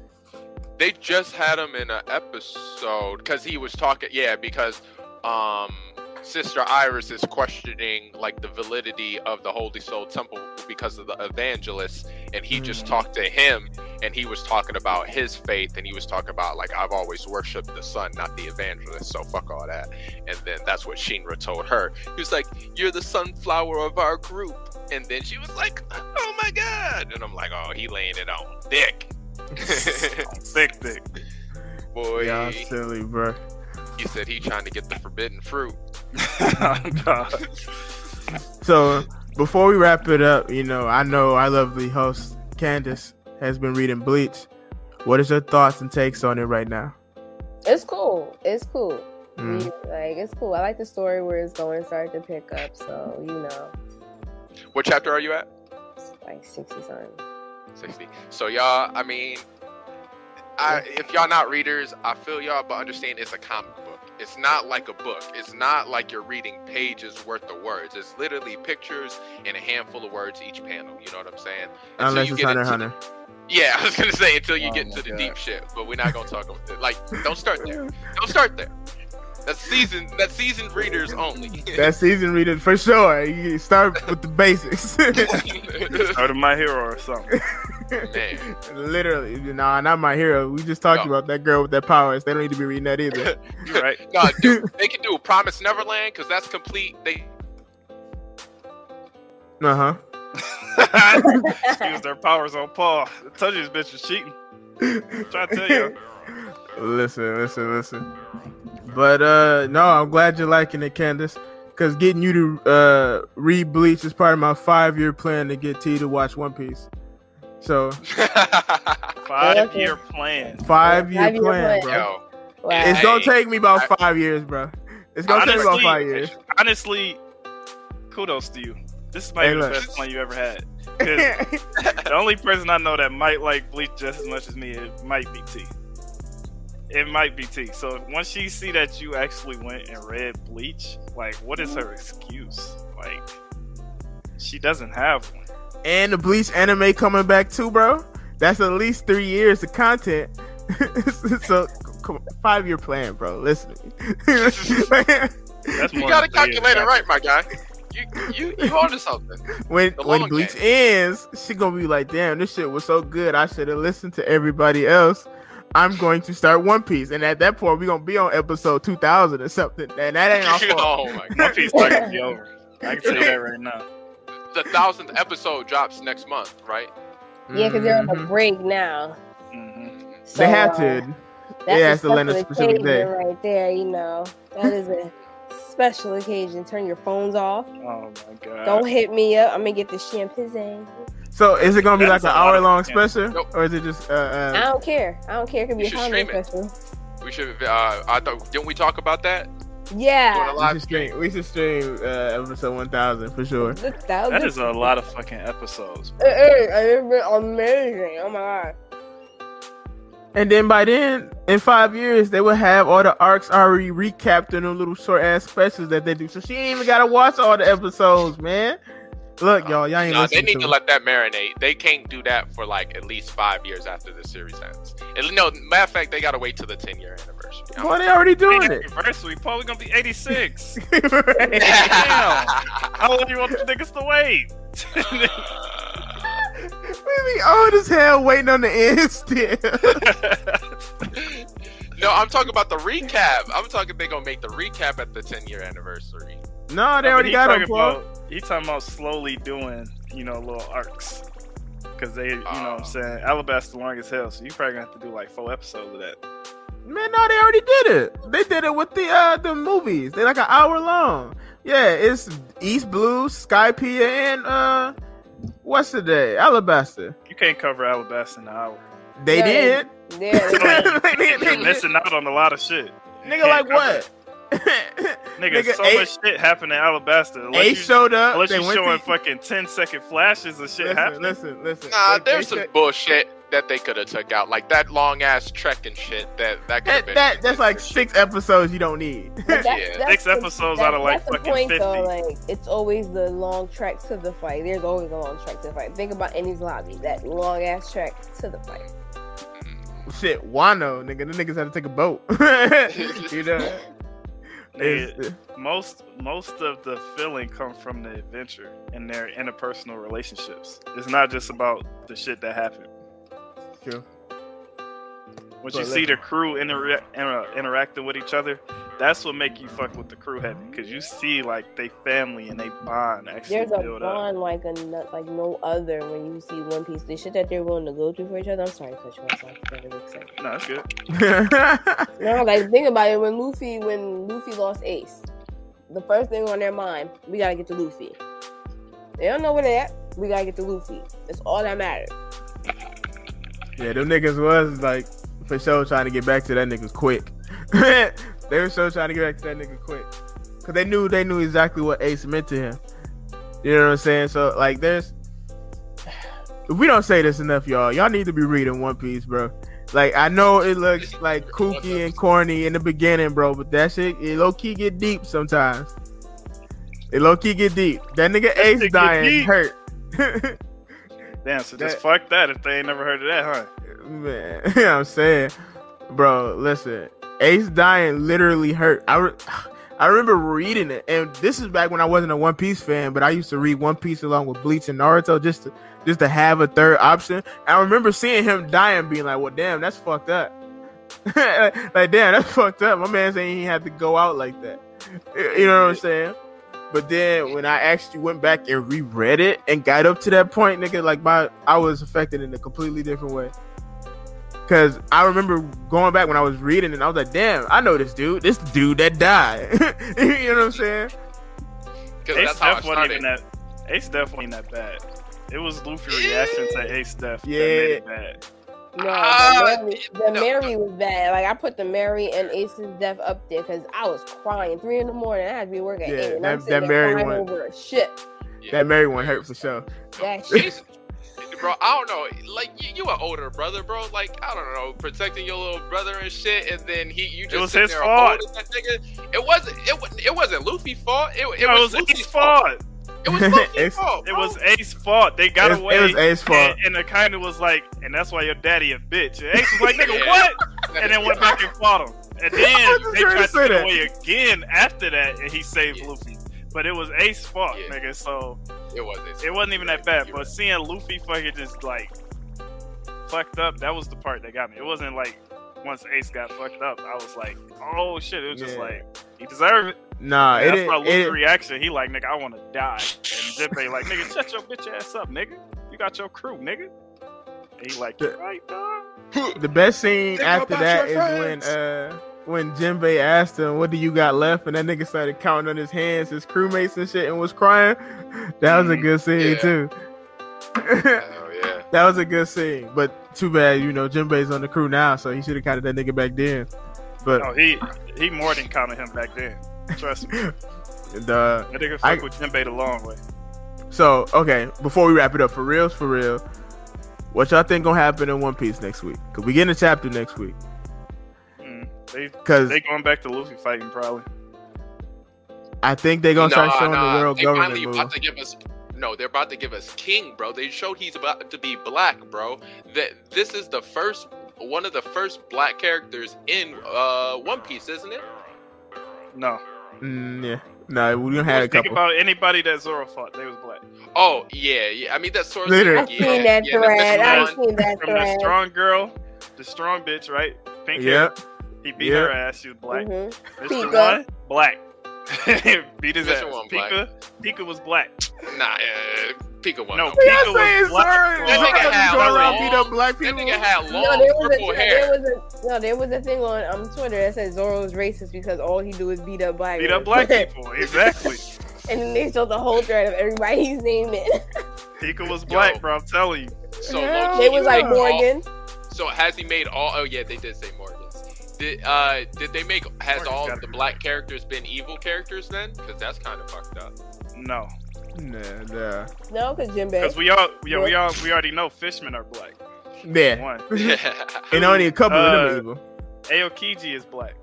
They just had him in an episode because he was talking. Yeah, because um. Sister Iris is questioning like the validity of the Holy Soul Temple because of the evangelist, and he mm. just talked to him, and he was talking about his faith, and he was talking about like I've always worshipped the sun, not the evangelist, so fuck all that. And then that's what Shinra told her. He was like, you're the sunflower of our group. And then she was like, oh my god. And I'm like, oh, he laying it on thick. Thick, thick. Boy, y'all silly, bro. He said he trying to get the forbidden fruit. Oh, God. So before we wrap it up, you know, I know our lovely host Candice has been reading Bleach. What is your thoughts and takes on it right now? It's cool. It's cool. Mm. Like it's cool. I like the story where it's going starting to pick up. So you know. What chapter are you at? It's like sixty something. Sixty. So y'all, I mean, I, if y'all not readers, I feel y'all, but understand it's a comic book. It's not like a book. It's not like you're reading pages worth of words. It's literally pictures and a handful of words each panel. You know what I'm saying? Until Unless you it's get Hunter into, Hunter. Yeah, I was gonna say until you oh get into God. the deep shit, but we're not gonna talk about it. Like, don't start there. Don't start there. That's seasoned. That's seasoned readers only. That's seasoned readers for sure. You start with the basics. Start with My Hero or something. Man. Literally, nah, not My Hero. We just talked no. about that girl with that powers. They don't need to be reading that either. You're right. No, dude, they can do Promise Neverland because that's complete. They. Uh huh. Excuse their powers on Paul. I told you this bitch is cheating. I'm trying to tell you. Listen, listen, listen. But uh, no, I'm glad you're liking it, Candice. Because getting you to uh, read Bleach is part of my five-year plan to get T to watch One Piece. So five-year plan. Five-year plan, bro. Yo, wow. It's gonna take me about I, five years, bro. It's gonna honestly, take me about five years. Honestly, kudos to you. This is my hey, best plan you ever had. The only person I know that might like Bleach just as much as me, it might be T. It might be T. So once she see that you actually went and read Bleach, like, what is her excuse? Like, she doesn't have one. And the Bleach anime coming back too, bro. That's at least three years of content. So five year plan, bro. Listen to me. That's you got a calculator right, my guy. You you you ordered something. When the when Bleach game. ends, she gonna be like, damn, this shit was so good. I should have listened to everybody else. I'm going to start One Piece, and at that point, we're gonna be on episode two thousand or something, and that ain't our fault. Oh my God. One Piece might be over. I can tell you that right now. The thousandth episode drops next month, right? Yeah, because they're on a break now. Mm-hmm. So, they have to. Uh, that's yeah, a it's a specific day right there. You know, that is a special occasion. Turn your phones off. Oh my God! Don't hit me up. I'm gonna get the champagne. So is it gonna be that's like an hour long special, nope. or is it just? Uh, uh, I don't care. I don't care. It could be a holiday special. We should. Uh, I thought. Didn't we talk about that? Yeah. We should stream. We should stream uh, episode one thousand for sure. That is a lot of fucking episodes. Bro. It is. It's been amazing. Oh my God. And then by then, in five years, they will have all the arcs already recapped in the little short ass specials that they do. So she ain't even gotta watch all the episodes, man. Look, y'all, y'all ain't nah, they need to, to let that marinate. They can't do that for like at least five years after the series ends. And no, matter of fact, they gotta wait till the ten year anniversary. Why well, they already doing it? Anniversary, Paul, we gonna be eighty six. Damn, how old do you want the niggas to wait? We be old as hell waiting on the end still. No, I'm talking about the recap. I'm talking they gonna make the recap at the ten year anniversary. No, they no, already got him, Paul. He talking about slowly doing, you know, little arcs. Because they, you um, know what I'm saying, Alabaster's long as hell, so you probably going to have to do like four episodes of that. Man, no, they already did it. They did it with the uh, the movies. They're like an hour long. Yeah, it's East Blue, Skypiea, and uh, what's the day? Alabaster. You can't cover Alabaster in an hour. They yeah, did. Yeah, yeah. They did. You're missing out on a lot of shit. You Nigga, like what? Nigga, Nigga, so eight, much shit happened in Alabaster. Unless you, showed up. Unless you're showing to... fucking ten second flashes of shit listen, happening. Listen, listen. Nah, they, there's they some should... bullshit that they could have took out. Like that long ass trek and shit. That that could have been. That, that's like six shit. episodes you don't need. That's, yeah. that's six the, episodes that, out of like fucking point, fifty. Though, like, it's always the long trek to the fight. There's always a long trek to the fight. Think about Enies Lobby. That long ass trek to the fight. Shit, Wano, nigga. The niggas had to take a boat. You know? Nigga, most most of the feeling comes from the adventure and their interpersonal relationships. It's not just about the shit that happened. True. Once but you see the crew intera- inter- interacting with each other, that's what make you fuck with the crew heavy, because you see like they family and they bond actually There's build a bond up. like a nut, like no other when you see One Piece. The shit that they're willing to go through for each other. I'm sorry to push myself. No, that's good. No, like think about it. When Luffy, when Luffy lost Ace, the first thing on their mind, we gotta get to Luffy. They don't know where they at. We gotta get to Luffy. That's all that matters. Yeah, them niggas was like. For sure, trying to get back to that niggas quick. They were so trying to get back to that nigga quick, cause they knew they knew exactly what Ace meant to him. You know what I'm saying? So like, there's. If we don't say this enough, y'all. Y'all need to be reading One Piece, bro. Like, I know it looks like kooky and corny in the beginning, bro, but that shit, it low-key get deep sometimes. It low-key get deep. That nigga Ace that dying hurt. Damn, so that, just fuck that if they ain't never heard of that, huh? Man, you know what I'm saying? Bro, listen. Ace dying literally hurt. I, re I remember reading it, and this is back when I wasn't a One Piece fan, but I used to read One Piece along with Bleach and Naruto just to, just to have a third option. And I remember seeing him die and being like, well, damn, that's fucked up. Like, damn, that's fucked up. My man saying he had to go out like that. You know what I'm saying? But then when I actually went back and reread it and got up to that point, nigga, like, my, I was affected in a completely different way. Because I remember going back when I was reading and I was like, damn, I know this dude. This dude that died. You know what I'm saying? Ace Def wasn't that, Ace Def wasn't that bad. It was Luffy's reaction to Ace Def yeah. that made it bad. No, uh, the, Mary, the no. Mary was bad. Like, I put the Mary and Ace's death up there because I was crying three in the morning. I had to be working yeah, eight. And that, I'm that Mary one, over a shit. Yeah. That Mary one hurt for sure. That shit, bro. I don't know. Like, you, you an older brother, bro. Like, I don't know, protecting your little brother and shit, and then he, you just it was his there fault. That nigga. It wasn't. It, it wasn't Luffy's fault. It, it no, was, was Luffy's fault. fault. It was Ace, fault, it was Ace's fault. They got it, away. It was Ace's fault. And, and the kind of was like, and that's why your daddy a bitch. And Ace was like, nigga, yeah. what? And then went back and fought him. And then they tried to get that. away again after that, and he saved yeah. Luffy. But it was Ace's fault, yeah. nigga. So it was. Ace it wasn't even that bad. But seeing Luffy fucking just like fucked up, that was the part that got me. It wasn't like once Ace got fucked up, I was like, oh shit. It was yeah. just like he deserved it. Nah, yeah, it that's my Luffy's reaction. He like, nigga, I want to die. And they like, nigga, shut your bitch ass up, nigga. You got your crew, nigga. And he like, the, right, dog. The best scene Think after that is friends. when uh when Jinbei asked him, "What do you got left?" And that nigga started counting on his hands, his crewmates and shit, and was crying. That was mm, a good scene yeah. too. Hell yeah. That was a good scene, but too bad, you know, Jinbei's on the crew now, so he should have counted that nigga back then. But no, he he more than counted him back then. Trust me. The, I think I fuck with Jinbei the long way. So, okay, before we wrap it up, for reals, for real, what y'all think gonna happen in One Piece next week? Because we get in a chapter next week. Mm, they, they going back to Luffy fighting, probably. I think they're gonna nah, start showing nah, the world government move. About to give us, no, they're about to give us King, bro. They showed he's about to be black, bro. That This is the first, one of the first black characters in uh, One Piece, isn't it? No. Mm, yeah, no, we don't have a couple. Think about anybody that Zoro fought. They was black. Oh yeah, yeah. I mean that's sort of. I've yeah, seen that yeah, thread. I've seen that from thread. From the strong girl, the strong bitch, right? Pink yep. hair. He beat yep. her ass. She was black. Mm-hmm. Mister One, black. beat his Mister ass. One, Pika, Pika was black. Nah, uh, Pika won. No, Pika was black. That nigga had long. Beat up black people. That nigga had long no, there was purple a, hair. There was a, no, there was a thing on um, Twitter that said Zoro's racist because all he do is beat up black. Beat people. up black people, exactly. And then they showed the whole thread of everybody he's naming. Pika was black, Yo, bro. I'm telling you. So yeah. They was like Morgan. All, so has he made all? Oh yeah, they did say Morgan. Did, uh, did they make has Morgan's all the black be. characters been evil characters then? Because that's kind of fucked up. No. Nah, nah. No, because Jinbei. Because we all, yeah, yeah, we all, we already know fishmen are black. Yeah. One. And only a couple uh, of them evil. Aokiji is black.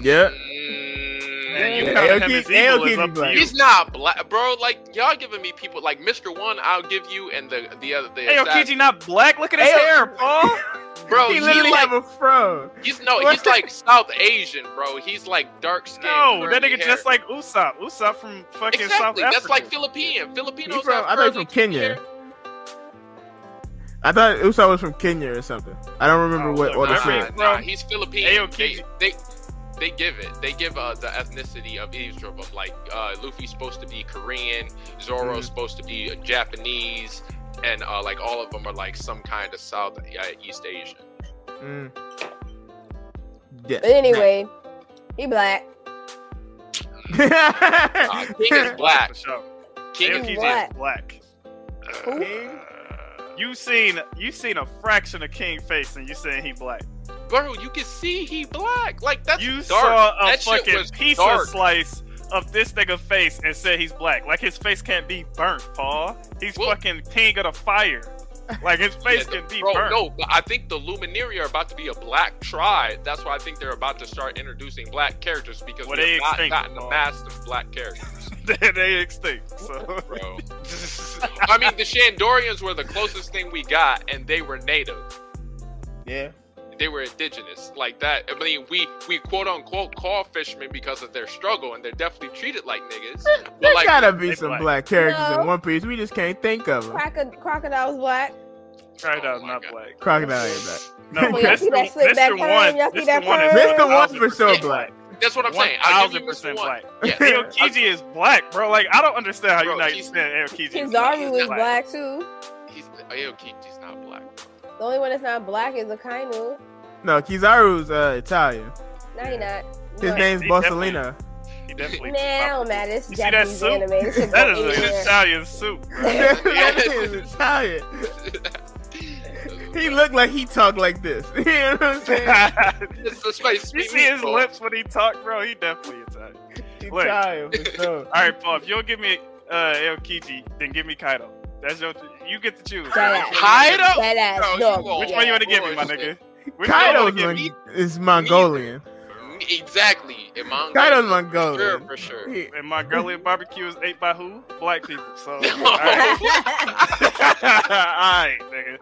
Yeah. Mm, man, you count him as evil is up to you. He's not black, bro. Like y'all giving me people like Mister One, I'll give you, and the the other. The Aokiji not black. Look at his hair, Paul. Bro, he literally he like, have a fro. He's no, what? He's like South Asian, bro. He's like dark skin. No, that nigga hair. just like Usopp. Usopp from fucking exactly. South Africa. That's like Philippine. Filipinos. From, I thought he from Kenya. Hair. I thought Usopp was from Kenya or something. I don't remember oh, what order. Nah, nah, he's Philippine. They, they they give it. They give uh, the ethnicity of each of them. Like uh, Luffy's supposed to be Korean. Zoro's mm. supposed to be Japanese. And uh, like all of them are like some kind of South uh, East Asian. Mm. Yeah. But anyway, he black. uh, King is black. King is black. black. Uh, you seen you seen a fraction of King face and you saying he black. Bro, you can see he black. Like that's you dark. saw a that fucking pizza dark. slice. Of this nigga face and said he's black. Like his face can't be burnt, Paul. He's well, fucking king of the fire. Like, his face yeah, can be bro, burnt. No, but I think the Luminaria are about to be a black tribe. That's why I think they're about to start introducting black characters, because well, they've not gotten the mass of black characters. they, they extinct, so. Bro. I mean, the Shandorians were the closest thing we got, and they were native. Yeah. They were indigenous like that. I mean, we we quote unquote call fishermen because of their struggle, and they're definitely treated like niggas. But there like, gotta be some black, black characters no. in One Piece. We just can't think of them. Croc Crocodile's black. Crocodile's oh not God. black. Crocodile ain't black. No, well, that's, the, that's, that's the one. That's the that one. That's the one for sure black. That's what I'm one saying. I give you this one. Black. Yeah. Aokiji is black, bro. Like, I don't understand how you're not saying Aokiji. His army was black too. He's Aokiji's not black. The only one that's not black is Akainu. No, Kizaru's uh, Italian. No, he's not. His no. name's he Borsellino. He definitely. Nah, don't matter. It's Japanese anime. That is an Italian soup. That is Italian. He looked like he talked like this. You know what I'm saying? You see his lips when he talked, bro? He definitely Italian. Italian, for sure. All right, Paul, if you don't give me uh, Aokiji, then give me Kaido. That's your. You get to choose. Kaido. No, no, which yeah. one you want to give me, my nigga? Which Kaido is Mongolian. Exactly. In Mongolia, Kaido's Mongolian. For sure, for sure. And Mongolian barbecue is ate by who? Black people. So. All right. All right, nigga.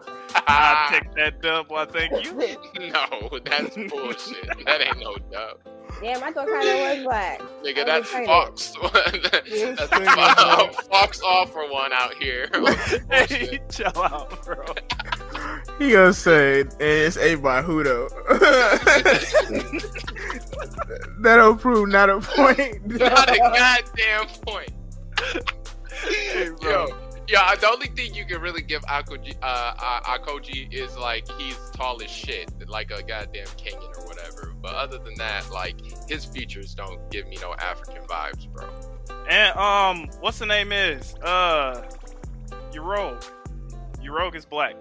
I take that dub. I thank you. No, that's bullshit. That ain't no dub. Damn, I thought Kaido was black. Nigga, that's Fox. That's uh, Fox all for one out here. Hey, chill out, bro. He gonna say, and it's A by Hudo. That don't prove not a point. Not a goddamn point. Hey, bro. Yo. Yeah, the only thing you can really give Aokiji, uh, Aokiji is, like, he's tall as shit, like a goddamn Kenyan or whatever. But other than that, like, his features don't give me no African vibes, bro. And, um, what's the name is? Uh, Yorogue. Yorogue is black.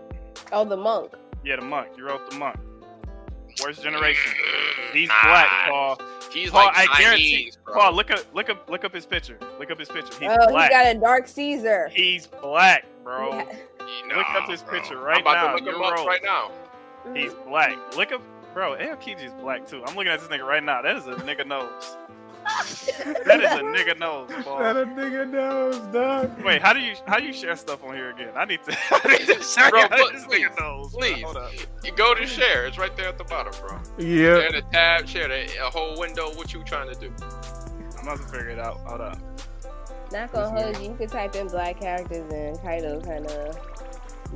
Oh, the monk. Yeah, the monk. Yorogue the monk. Worst generation. He's nah, black, Paul. He's Paul, like I guarantee. Bro. Paul, look up, look up, look up his picture. Look up his picture. He's oh, black. He got a dark Caesar. He's black, bro. Yeah. Nah, look up his bro. picture right I'm about now. To look him up right now. He's black. Look up, bro. Aokiji's black too. I'm looking at this nigga right now. That is a nigga nose. That is a nigga nose, Paul. That a nigga nose, dog. Wait, how do you how do you share stuff on here again? I need to, I need to share bro, but, this please, nigga nose. Please, hold up. You go to share. It's right there at the bottom, bro. Yeah. Share the tab. Share the a whole window. What you trying to do? I'm about to figure it out. Hold up. Not gonna hold you. You can type in black characters and Kaido kind of.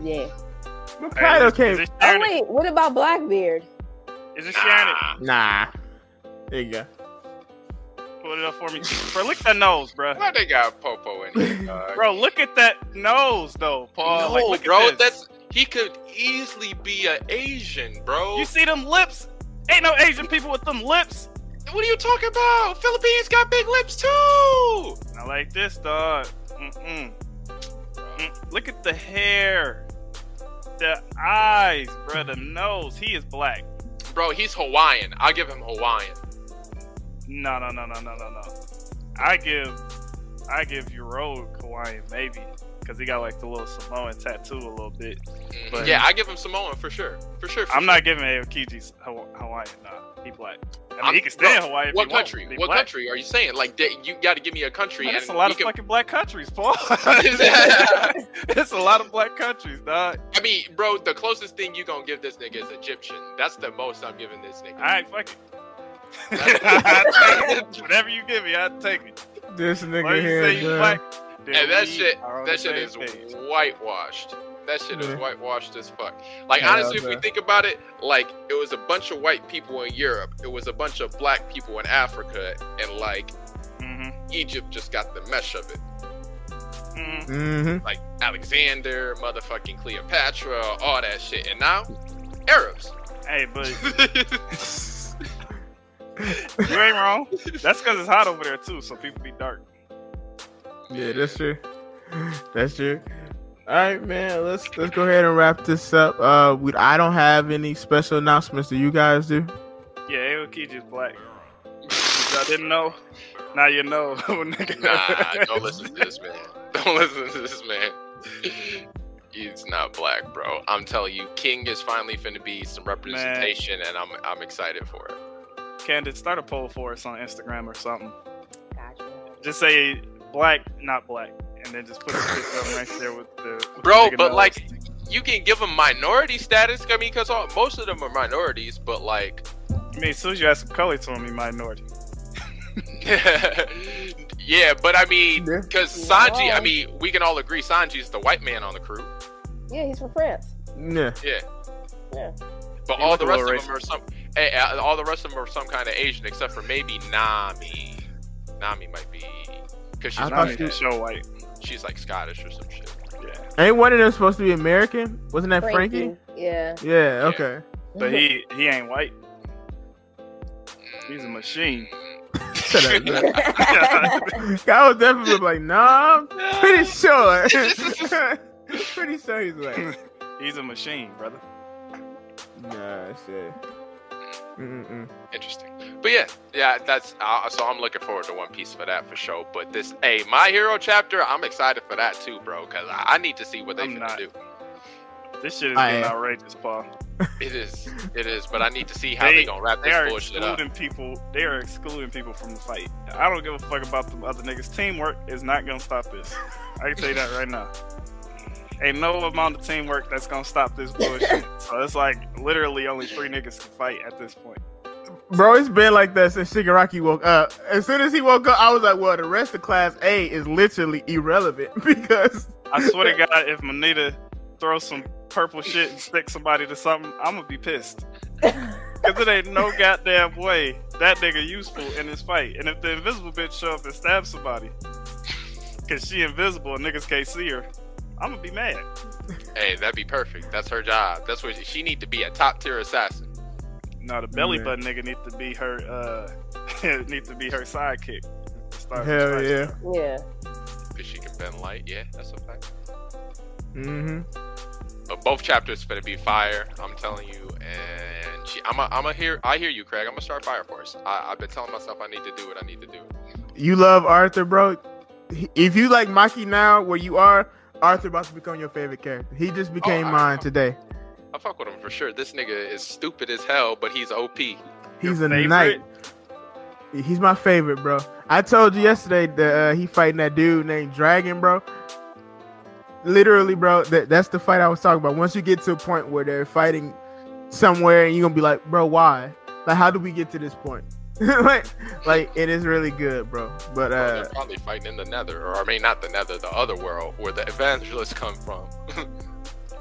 Yeah. But Kaido came. Oh wait, what about Blackbeard? Is it Shannon? Nah. There you go. Put it up for me, bro. Look at that nose, bro. Why they got Popo in it, uh, bro? Look at that nose, though, Paul. No, like, look bro, at this. That's he could easily be an Asian, bro. You see them lips? Ain't no Asian people with them lips. What are you talking about? Philippines got big lips too. I like this, dog. Mm-mm. Mm. Look at the hair, the eyes, bro. The nose. He is black, bro. He's Hawaiian. I'll give him Hawaiian. No, no, no, no, no, no, no. I give, I give Yorogue Hawaiian maybe, cause he got like the little Samoan tattoo a little bit. But yeah, I give him Samoan for sure, for sure. For I'm sure. not giving Aokiji Hawaiian. Nah, he black. I mean, he can stay in Hawaii. What if he country? What black. country are you saying? Like, you got to give me a country. It's a lot of can... fucking black countries, Paul. It's a lot of black countries, dog. I mean, bro, the closest thing you gonna give this nigga is Egyptian. That's the most I'm giving this nigga. All right, fuck it. Whatever you give me, I'll take it. This nigga here, like, yeah, that shit, that shit is page. whitewashed. That shit yeah. is whitewashed as fuck. Like yeah, honestly, if we think about it, like it was a bunch of white people in Europe, it was a bunch of black people in Africa, and like mm-hmm. Egypt just got the mesh of it. Mm-hmm. Like Alexander, motherfucking Cleopatra, all that shit, and now Arabs. Hey, but. You ain't wrong. That's because it's hot over there too, so people be dark. Yeah, that's true. That's true. All right, man. Let's let's go ahead and wrap this up. Uh, we I don't have any special announcements. Do you guys do? Yeah, Aokiji's black. Y'all didn't know. Now you know. Nah, don't listen to this man. Don't listen to this man. He's not black, bro. I'm telling you, King is finally finna be some representation, man. And I'm I'm excited for it. Candice, start a poll for us on Instagram or something. Gotcha. Just say black, not black, and then just put it right there with the with bro. The but like, stick. You can give them minority status. I mean, because most of them are minorities, but like, I mean, as soon as you add some color to them, you're minority. Yeah, but I mean, because Sanji, I mean, we can all agree Sanji's the white man on the crew. Yeah, he's from France. Yeah. Yeah. Yeah. But all the rest of them are some. Hey, all the rest of them are some kind of Asian, except for maybe Nami. Nami might be, because she's probably so white. She's like Scottish or some shit. Yeah. Ain't one of them supposed to be American? Wasn't that Frankie? Frankie? Yeah. Yeah. Okay. Yeah. But he he ain't white. He's a machine. Shut up, I was definitely like, nah, I'm pretty sure. Pretty sure he's like, he's a machine, brother. Nah, shit. Mm-mm. Interesting, but yeah, yeah, that's uh, so I'm looking forward to One Piece for that for sure. But this, hey, My Hero chapter, I'm excited for that too, bro, because I, I need to see what they can do. This shit is getting outrageous, Paul. It is, it is, but I need to see how they, they gonna wrap this bullshit up. They are excluding people. They are excluding people from the fight. I don't give a fuck about the other niggas. Teamwork is not gonna stop this. I can tell you that right now. Ain't no amount of teamwork that's gonna stop this bullshit. So it's like literally only three niggas can fight at this point. Bro, it's been like that since Shigaraki woke up. As soon as he woke up, I was like, well, the rest of Class A is literally irrelevant because I swear to God, if Manita throws some purple shit and sticks somebody to something, I'm gonna be pissed. Cause it ain't no goddamn way that nigga useful in this fight. And if the invisible bitch show up and stab somebody, cause she invisible and niggas can't see her, I'm gonna be mad. Hey, that'd be perfect. That's her job. That's what she, she need to be a top tier assassin. No, the belly yeah. button nigga need to be her. Uh, need to be her sidekick. Start Hell yeah, yeah. Cause she can bend light. Yeah, that's a fact. Mm-hmm. But both chapters gonna be fire. I'm telling you. And she, I'm a, I'm a hear. I hear you, Craig. I'm gonna start Fire Force. I, I've been telling myself I need to do what I need to do. You love Arthur, bro. If you like Maki now, where you are. Arthur about to become your favorite character. He just became oh, I, mine I, today. I fuck with him for sure. This nigga is stupid as hell, but he's O P. He's your a favorite? Knight. He's my favorite, bro. I told you yesterday that uh, he fighting that dude named Dragon, bro. Literally, bro, that, that's the fight I was talking about. Once you get to a point where they're fighting somewhere, and you're going to be like, bro, why? Like, how did we get to this point? like, like it is really good, bro. But uh, well, they're probably fighting in the Nether, or I mean, not the Nether, the other world where the evangelists come from. I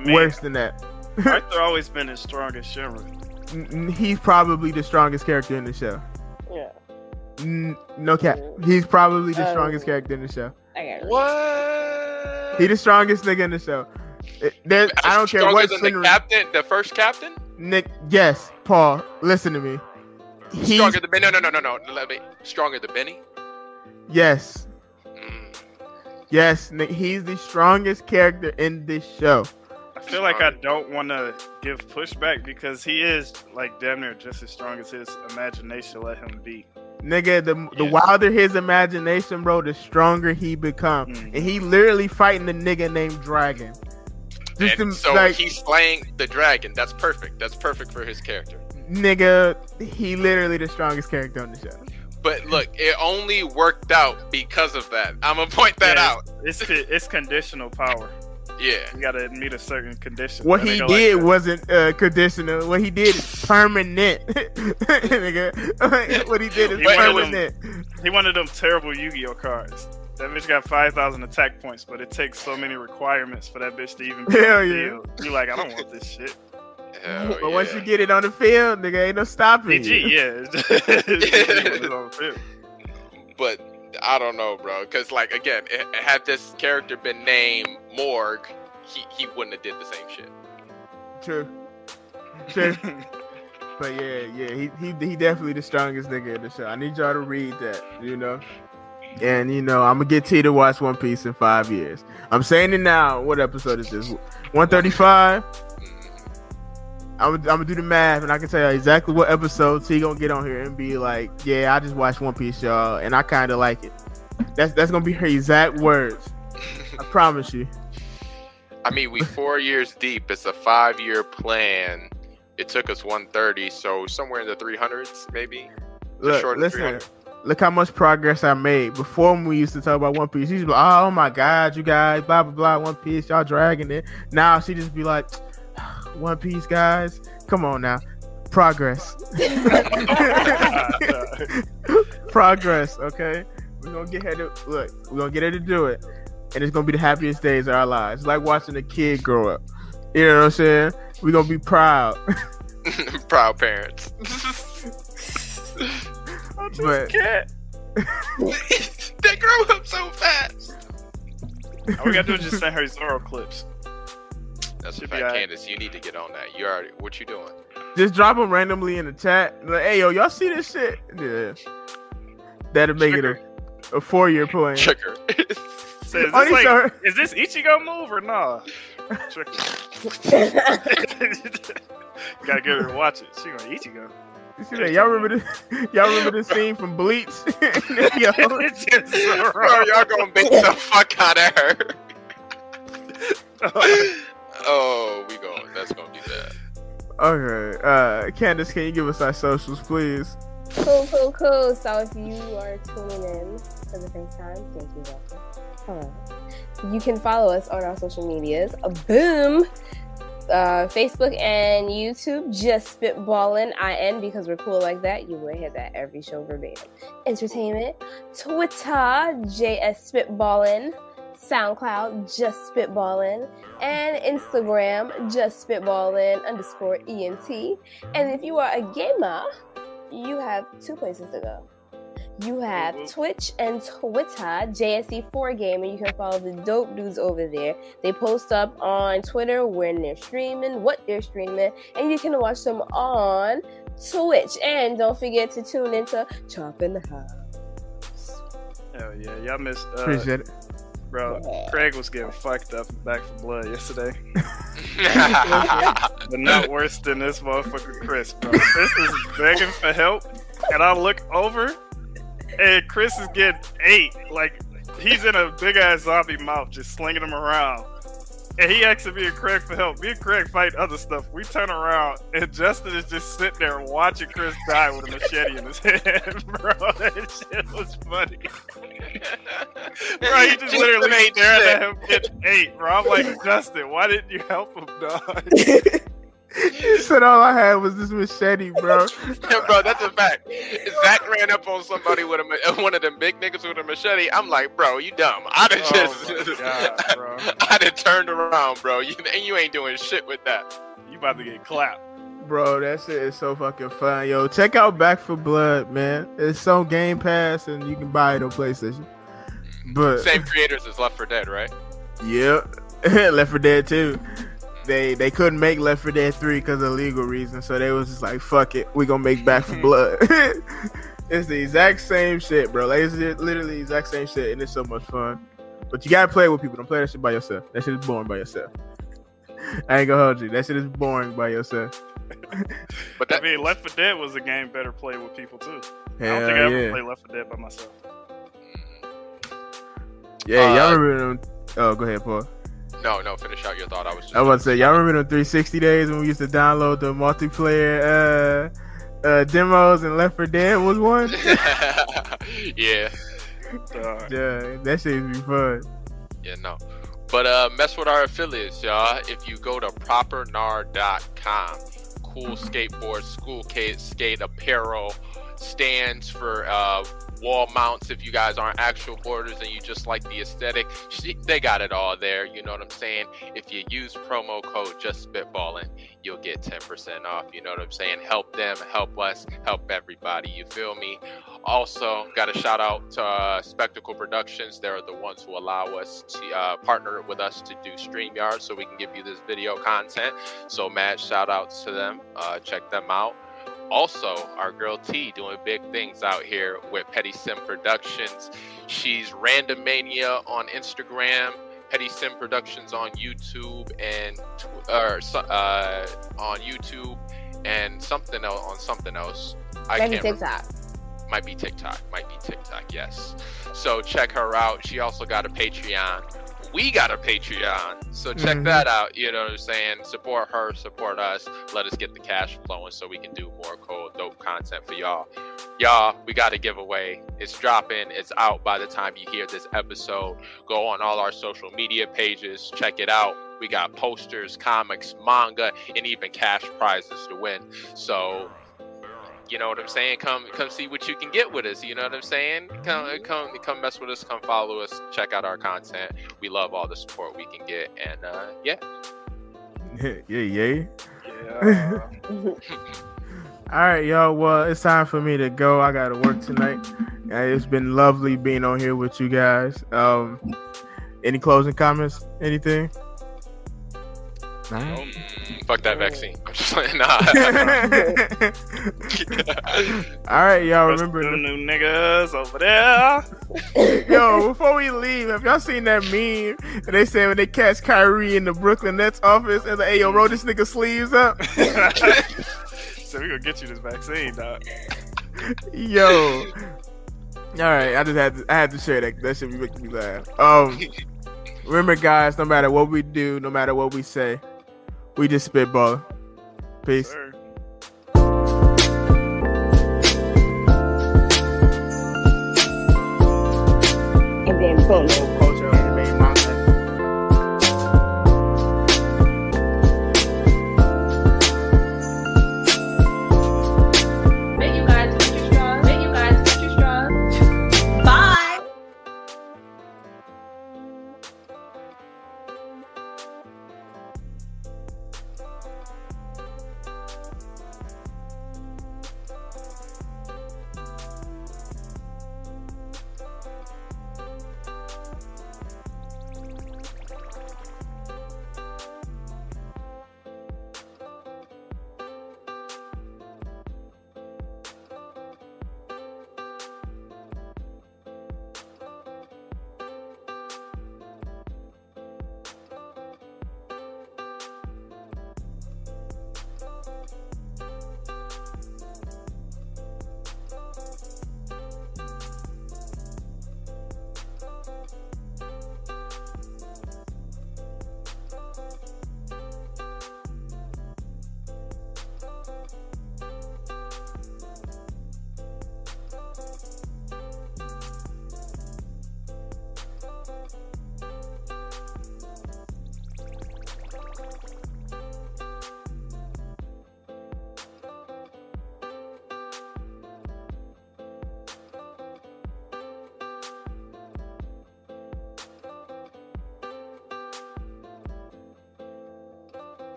mean, worse than that. Arthur always been the strongest Shinra. He's probably the strongest character in the show. Yeah. N no cap. He's probably the strongest um, character in the show. I got what? He the strongest nigga in the show. There's, I don't care what. Stronger than the captain, the first captain. Nick, yes, Paul. Listen to me. He's stronger than Benny? No, no, no, no, no. Let me. Stronger than Benny? Yes. Mm. Yes, Nick, he's the strongest character in this show. I feel like I don't want to give pushback because he is, like, damn near just as strong as his imagination let him be. Nigga, the, the yeah. wilder his imagination, bro, the stronger he becomes. Mm. And he literally fighting the nigga named Dragon. Just and to, so like, he's slaying the dragon. That's perfect. That's perfect for his character. Nigga, he literally the strongest character on the show. But look, it only worked out because of that. I'm gonna point that yeah, out. It's, it's it's conditional power. Yeah, you gotta meet a certain condition. What he did like wasn't uh, conditional. What he did is permanent. Nigga, what he did is he permanent. Wanted them, he wanted them terrible Yu-Gi-Oh cards. That bitch got five thousand attack points, but it takes so many requirements for that bitch to even be Hell on the yeah. field. You're like, I don't want this shit. Hell but yeah. once you get it on the field, nigga, ain't no stopping. G G, yeah. But I don't know, bro, because like again, had this character been named Morg, he he wouldn't have did the same shit. True. True. But yeah, yeah, he he he definitely the strongest nigga in the show. I need y'all to read that, you know. And, you know, I'm going to get T to watch One Piece in five years. I'm saying it now. What episode is this? one thirty-five? I'm, I'm going to do the math, and I can tell you exactly what episode T going to get on here and be like, yeah, I just watched One Piece, y'all, and I kind of like it. That's that's going to be her exact words. I promise you. I mean, we four years deep. It's a five-year plan. It took us one thirty, so somewhere in the three hundreds, maybe. Look, listen, look how much progress I made. Before, when we used to talk about One Piece, she'd be like, oh my God, you guys, blah, blah, blah, One Piece, y'all dragging it. Now she just be like, One Piece, guys, come on now. Progress. Progress, okay? We're going to get her to, look, we're going to get her to do it. And it's going to be the happiest days of our lives. It's like watching a kid grow up. You know what I'm saying? We're going to be proud. Proud parents. I just but... can't. They grow up so fast. All we got to do is just send her Zoro clips. That's a fact, right. Candice, you need to get on that. You already, what you doing? Just drop them randomly in the chat. Like, hey, yo, y'all see this shit? Yeah. That'll make Trigger. it a, a four-year plan. Trigger. So is, this like, is this Ichigo move or no? Nah? Gotta get her to watch it. She gonna Ichigo. See that? Y'all remember this? Y'all remember this scene from Bleach? Yo, so bro, y'all gonna beat the fuck out of her. Oh, we going. That's gonna be bad. Okay, uh, Candice, can you give us our socials, please? Cool, cool, cool. So if you are tuning in for the first time, thank you, welcome. Hello. You can follow us on our social medias. Boom! Uh, Facebook and YouTube, just spitballing. I am, because we're cool like that. You will hear that every show verbatim. Entertainment. Twitter, J S Spitballin'. SoundCloud, just spitballin', and Instagram, just spitballin' underscore E N T. And if you are a gamer, you have two places to go. You have Twitch and Twitter, J S C four Gaming. You can follow the dope dudes over there. They post up on Twitter when they're streaming, what they're streaming, and you can watch them on Twitch. And don't forget to tune into Choppin' the House. Hell yeah, y'all missed. Uh... Appreciate it. Bro, yeah. Craig was getting fucked up back for blood yesterday. But not worse than this motherfucker Chris, bro. Chris is begging for help, and I look over, and Chris is getting ate. Like, he's in a big-ass zombie mouth, just slinging him around. And he asking me and Craig for help. Me and Craig fight other stuff. We turn around, and Justin is just sitting there watching Chris die with a machete in his hand, bro. That shit was funny. Bro, he just literally made staring at him get eight, bro. I'm like, Justin, why didn't you help him, dog? He said all I had was this machete, bro. Yeah, bro, that's a fact. Zach ran up on somebody with a one of them big niggas with a machete. I'm like, bro, you dumb. I'd have oh just, God, bro. I'd have turned around, bro. You, and you ain't doing shit with that. You about to get clapped. Bro, that shit is so fucking fun. Yo, check out Back for Blood, man. It's on Game Pass, and you can buy it on PlayStation. But same creators as Left for Dead, right? Yep. Left for Dead two. They they couldn't make Left for Dead three because of legal reasons, so they was just like, fuck it, we gonna make Back for Blood. It's the exact same shit, bro. Like, it's literally the exact same shit, and it's so much fun. But you gotta play with people. Don't play that shit by yourself. That shit is boring by yourself. I ain't gonna hold you. That shit is boring by yourself. But that, I mean, Left for Dead was a game better played with people too. I don't think I ever yeah. played Left for Dead by myself. Yeah, y'all uh, remember them? Oh, go ahead, Paul. No, no, finish out your thought. I was just I was about to say, y'all remember them three sixty days when we used to download the multiplayer uh, uh, demos and Left for Dead was one? Yeah. Uh, yeah, that shit be fun. Yeah, no. But uh, mess with our affiliates, y'all. If you go to proper nar dot com, cool skateboard, school skate apparel, stands for... Uh, wall mounts if you guys aren't actual boarders and you just like the aesthetic. They got it all there, you know what I'm saying? If you use promo code Just Spitballin', you'll get ten percent off, you know what I'm saying? Help them, help us, help everybody, you feel me? Also, got a shout out to uh, Spectacle Productions. They're the ones who allow us to uh, partner with us to do StreamYard so we can give you this video content. So mad shout outs to them. Uh, check them out. Also, our girl T doing big things out here with Petty Sim Productions. She's Randomania on Instagram, Petty Sim Productions on YouTube, and or uh, on YouTube and something else on something else. I Maybe can't TikTok. Remember. Might be TikTok. Might be TikTok. Yes. So check her out. She also got a Patreon. we got a Patreon, so check mm-hmm. that out. You know what I'm saying? Support her, support us. Let us get the cash flowing so we can do more cool, dope content for y'all. Y'all, we got a giveaway. It's dropping. It's out by the time you hear this episode. Go on all our social media pages. Check it out. We got posters, comics, manga, and even cash prizes to win. So... you know what I'm saying? Come come see what you can get with us. You know what I'm saying? Come come come mess with us. Come follow us. Check out our content. We love all the support we can get. And uh, yeah. Yeah, yeah. Yeah. All right, y'all. Well, it's time for me to go. I got to work tonight. It's been lovely being on here with you guys. Um, any closing comments? Anything? Right. Mm, fuck that vaccine. I'm just like, nah. All right, y'all. Remember the new niggas over there. Yo, before we leave, have y'all seen that meme? And they said when they catch Kyrie in the Brooklyn Nets office, and like, hey, yo, roll this nigga sleeves up. So we gonna get you this vaccine, dog. Yo. All right, I just had to, I had to share that. That shit be making me laugh. Um. Remember, guys, no matter what we do, no matter what we say, we just spitball. Peace. Sure. And then boom. Culture, anime, manga. Make you guys put your straws. Make you guys put your straws. Bye.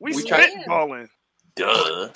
We, we spitballing. Duh.